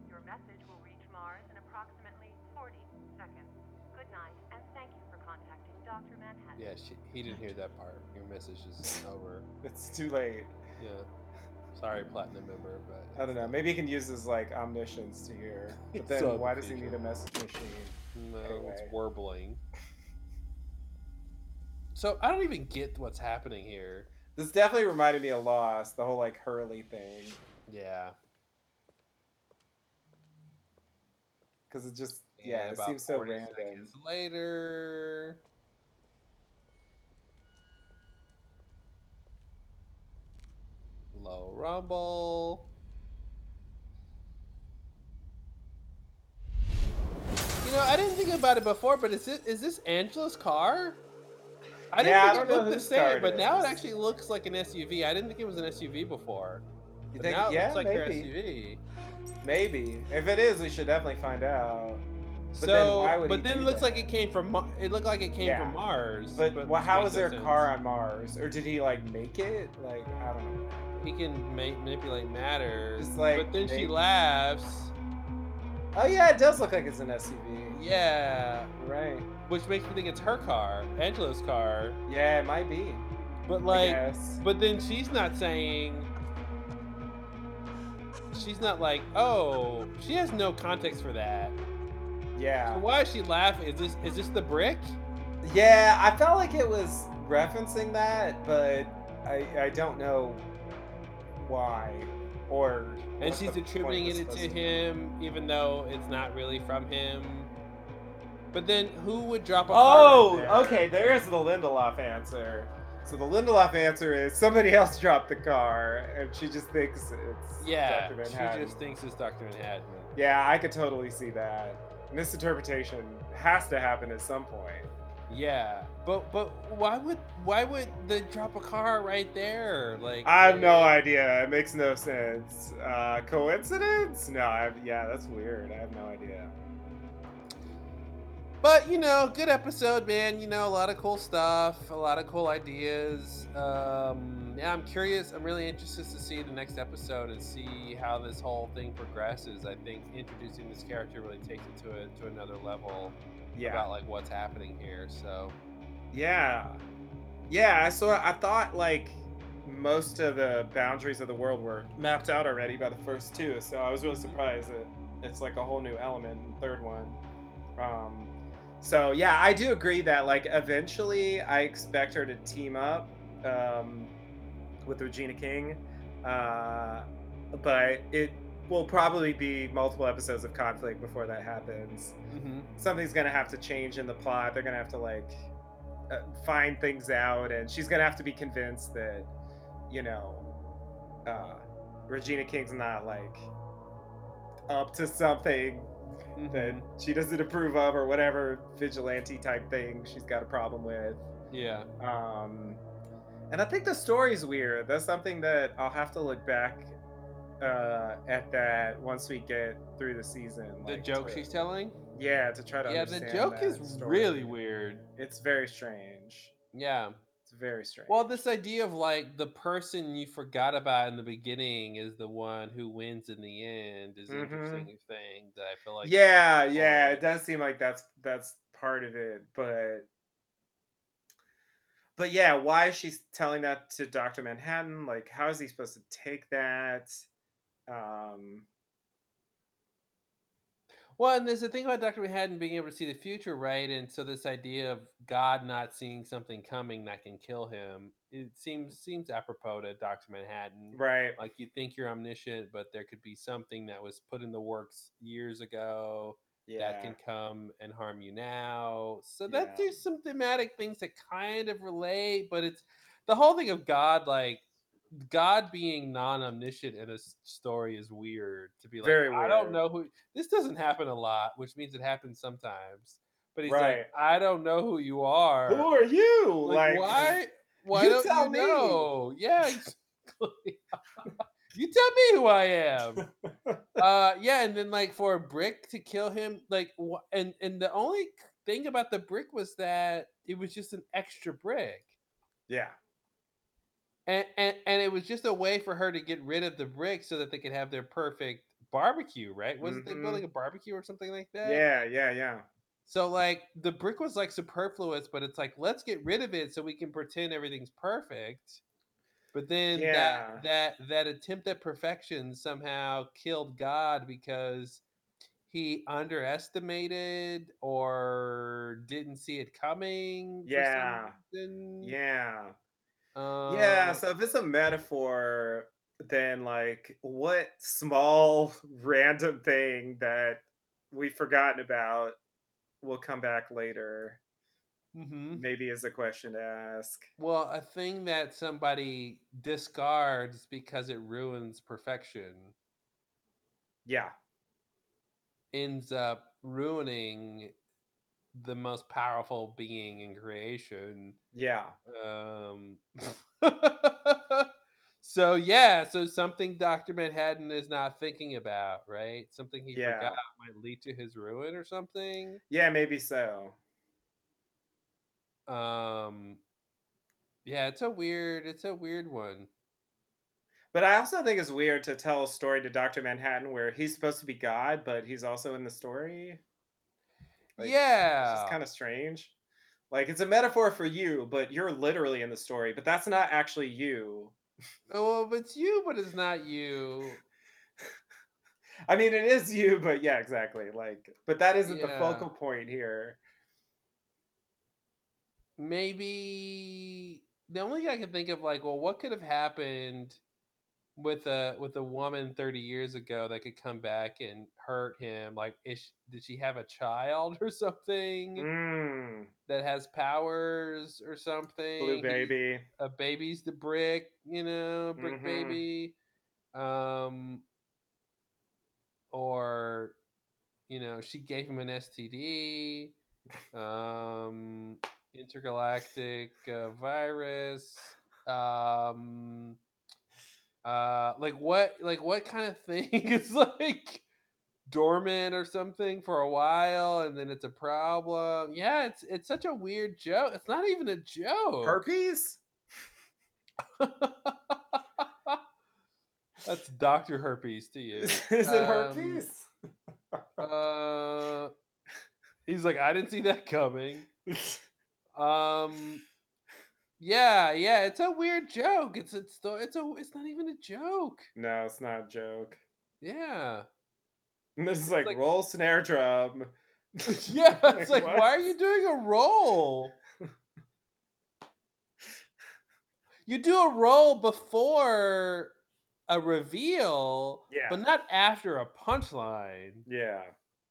Your message will reach Mars in approximately 40 seconds. Good night, and thank you for contacting Dr. Manhattan. Yeah, he didn't hear that part. Your message is over. It's too late. Yeah. Sorry, platinum member, but... I don't know. Maybe he can use his, like, omniscience to hear. But then so why does he need a message machine? No, anyway. It's warbling. So, I don't even get what's happening here. This definitely reminded me of Lost. The whole, like, Hurley thing. Yeah. Because it just... yeah, it seems so random. 40 seconds later... low rumble. You know, I didn't think about it before, but is this Angela's car? I didn't think it looked the same, but now it actually looks like an SUV. I didn't think it was an SUV before. You think, now it looks like their SUV. Maybe. If it is, we should definitely find out. But then it looks like it came from Mars. But how is there a car on Mars? Or did he like make it? Like I don't know. He can manipulate matter. Like, but then she laughs. Oh yeah, it does look like it's an SUV. Yeah. Right. Which makes me think it's her car, Angela's car. Yeah, it might be. But like, but then she's not saying. She's not like, oh, she has no context for that. Yeah. So why is she laughing? Is this the brick? Yeah, I felt like it was referencing that, but I don't know why or. And she's attributing it to him, even though it's not really from him. But then who would drop a car right there? Oh, okay, there's the Lindelof answer. So the Lindelof answer is somebody else dropped the car, and she just thinks it's Dr. Manhattan. She just thinks it's Dr. Manhattan. Yeah, I could totally see that. Misinterpretation has to happen at some point. Yeah, but why would they drop a car right there? Like I have no idea. It makes no sense. Coincidence? No, that's weird. I have no idea. But good episode, man. A lot of cool stuff, a lot of cool ideas. I'm curious. I'm really interested to see the next episode and see how this whole thing progresses. I think introducing this character really takes it to another level. Yeah. About what's happening here. So. Yeah. So I thought most of the boundaries of the world were mapped out already by the first two. So I was really surprised that it's a whole new element in the third one. So yeah, I do agree that eventually I expect her to team up with Regina King, but it will probably be multiple episodes of conflict before that happens. Mm-hmm. Something's gonna have to change in the plot. They're gonna have to find things out, and she's gonna have to be convinced that Regina King's not up to something that she doesn't approve of, or whatever vigilante type thing she's got a problem with. Yeah. And I think the story's weird. That's something that I'll have to look back at that once we get through the season. The joke she's telling? Yeah, to try to understand. Yeah, the joke is really weird. It's very strange. Yeah. It's very strange. Well, this idea of the person you forgot about in the beginning is the one who wins in the end is an interesting thing that I feel like. Yeah, it does seem like that's part of it, but yeah, why is she telling that to Dr. Manhattan? How is he supposed to take that? Well, and there's the thing about Dr. Manhattan being able to see the future, right? And so this idea of God not seeing something coming that can kill him, it seems apropos to Dr. Manhattan. Right. You think you're omniscient, but there could be something that was put in the works years ago that can come and harm you now. So that there's some thematic things that kind of relate, but it's the whole thing of God, God being non-omniscient in a story is weird. To be very weird. I don't know who. This doesn't happen a lot, which means it happens sometimes. But he's I don't know who you are. Who are you? Why? Why don't you know? Yeah. Exactly. You tell me who I am. And then for a brick to kill him, and the only thing about the brick was that it was just an extra brick. Yeah. And it was just a way for her to get rid of the brick so that they could have their perfect barbecue, right? Wasn't they building a barbecue or something like that? Yeah. So the brick was superfluous, but it's let's get rid of it so we can pretend everything's perfect. But then that attempt at perfection somehow killed God because he underestimated or didn't see it coming. Yeah. For some reason. Yeah. So if it's a metaphor, then what small random thing that we've forgotten about will come back later maybe is a question to ask. Well, a thing that somebody discards because it ruins perfection ends up ruining the most powerful being in creation. So something Dr. Manhattan is not thinking about, right? Something he forgot might lead to his ruin or something. Yeah, maybe so. It's a weird one. But I also think it's weird to tell a story to Dr. Manhattan where he's supposed to be God, but he's also in the story. It's just kind of strange. It's a metaphor for you, but you're literally in the story, but that's not actually you. Oh, well, it's you, but it's not you. I mean, it is you, but yeah, exactly. But that isn't the focal point here. Maybe the only thing I can think of, what could have happened with a woman 30 years ago that could come back and hurt him. Like, did she have a child or something that has powers or something? Blue baby. A baby's the brick, brick baby. Or, she gave him an STD, intergalactic virus. What kind of thing is like dormant or something for a while and then it's a problem? Yeah, it's such a weird joke. It's not even a joke. Herpes? That's Dr. Herpes to you. Is it herpes? He's like, I didn't see that coming. Yeah, it's a weird joke. It's not even a joke. No, it's not a joke. Yeah. And this is like roll snare drum. Yeah, it's like why are you doing a roll? You do a roll before a reveal, but not after a punchline. Yeah.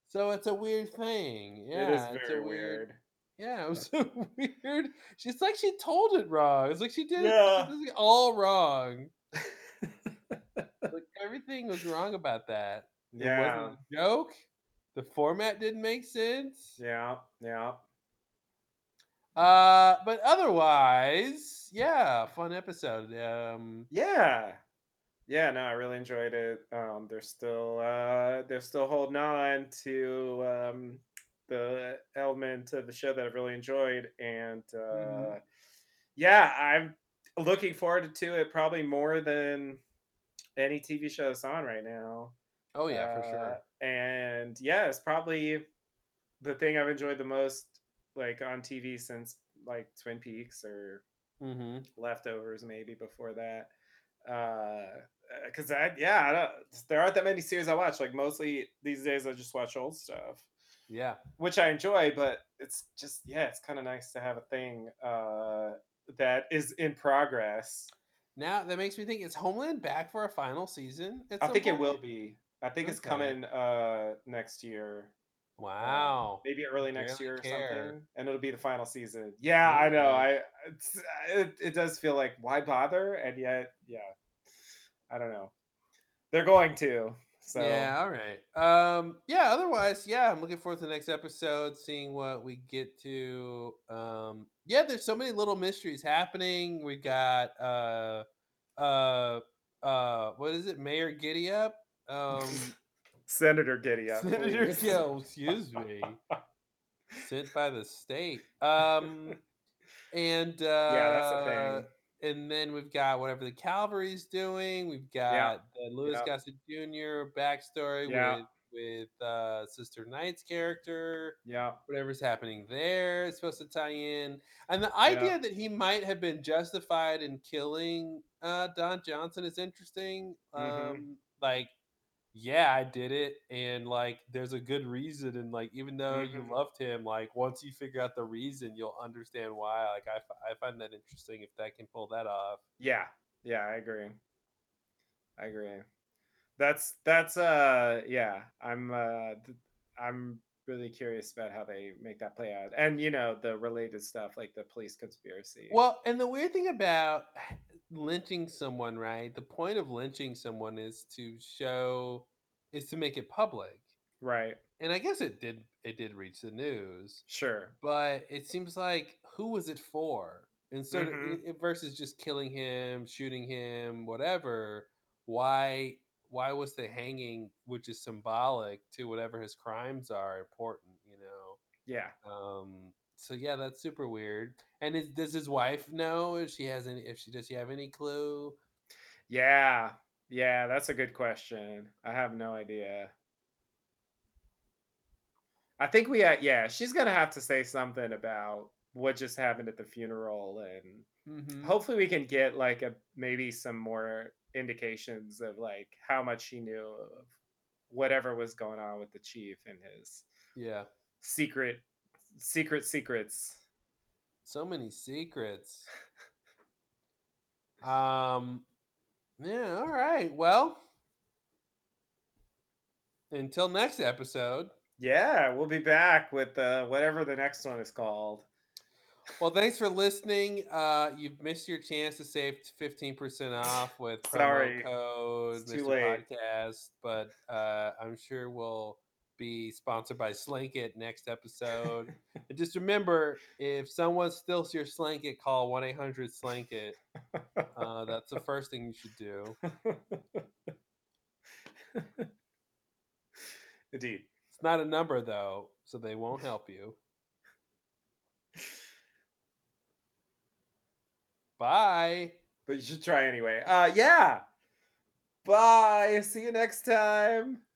So it's a weird thing. Yeah, it is very weird. Yeah, it was so weird. It's like she told it wrong. It's like she did it all wrong. Like everything was wrong about that. Yeah. It wasn't a joke. The format didn't make sense. Yeah. But otherwise, yeah, fun episode. Yeah, no, I really enjoyed it. They're still holding on to the element of the show that I've really enjoyed, and I'm looking forward to it probably more than any TV show that's on right now. Oh yeah, for sure. And yeah, it's probably the thing I've enjoyed the most, like on TV since like Twin Peaks or Leftovers, maybe before that. Because there aren't that many series I watch. Like mostly these days, I just watch old stuff. Yeah, which I enjoy, but it's just it's kind of nice to have a thing that is in progress. Now that makes me think: is Homeland back for a final season? I think it will be. I think it's coming next year. Wow, maybe early next year or something, and it'll be the final season. Yeah, I know. It does feel like why bother, and yet I don't know. They're going to. So. Yeah, all right. Otherwise, I'm looking forward to the next episode, seeing what we get to. There's so many little mysteries happening. We got what is it? Mayor Giddyup? Senator Giddyup. Senator Giddyup, excuse me. Sent by the state. And that's a thing. And then we've got whatever the Calvary's doing. We've got Louis Gossett Jr. backstory with Sister Knight's character. Yeah, whatever's happening there is supposed to tie in. And the idea that he might have been justified in killing Don Johnson is interesting. I did it, and there's a good reason. And even though you loved him, once you figure out the reason, you'll understand why. I find that interesting if that can pull that off. Yeah, I agree. I'm really curious about how they make that play out, and the related stuff like the police conspiracy. Well, and the weird thing about lynching someone, right? The point of lynching someone is to make it public, right? And I guess it did reach the news, sure. But it seems like who was it for? And so versus just killing him, shooting him, whatever. Why was the hanging, which is symbolic to whatever his crimes are, important? Yeah. So yeah, that's super weird. And does his wife know if she has any? Does she have any clue? Yeah, that's a good question. I have no idea. I think she's gonna have to say something about what just happened at the funeral, and hopefully we can get maybe some more indications of how much she knew of whatever was going on with the chief and his secrets. So many secrets. Yeah, all right. Well, until next episode. Yeah, we'll be back with whatever the next one is called. Well, thanks for listening. You've missed your chance to save 15% off with promo code Mr. Podcast, but I'm sure we'll be sponsored by Slanket next episode. And just remember, if someone steals your Slanket, call 1-800-SLANKIT. That's the first thing you should do. Indeed. It's not a number, though, so they won't help you. Bye. But you should try anyway. Yeah. Bye. See you next time.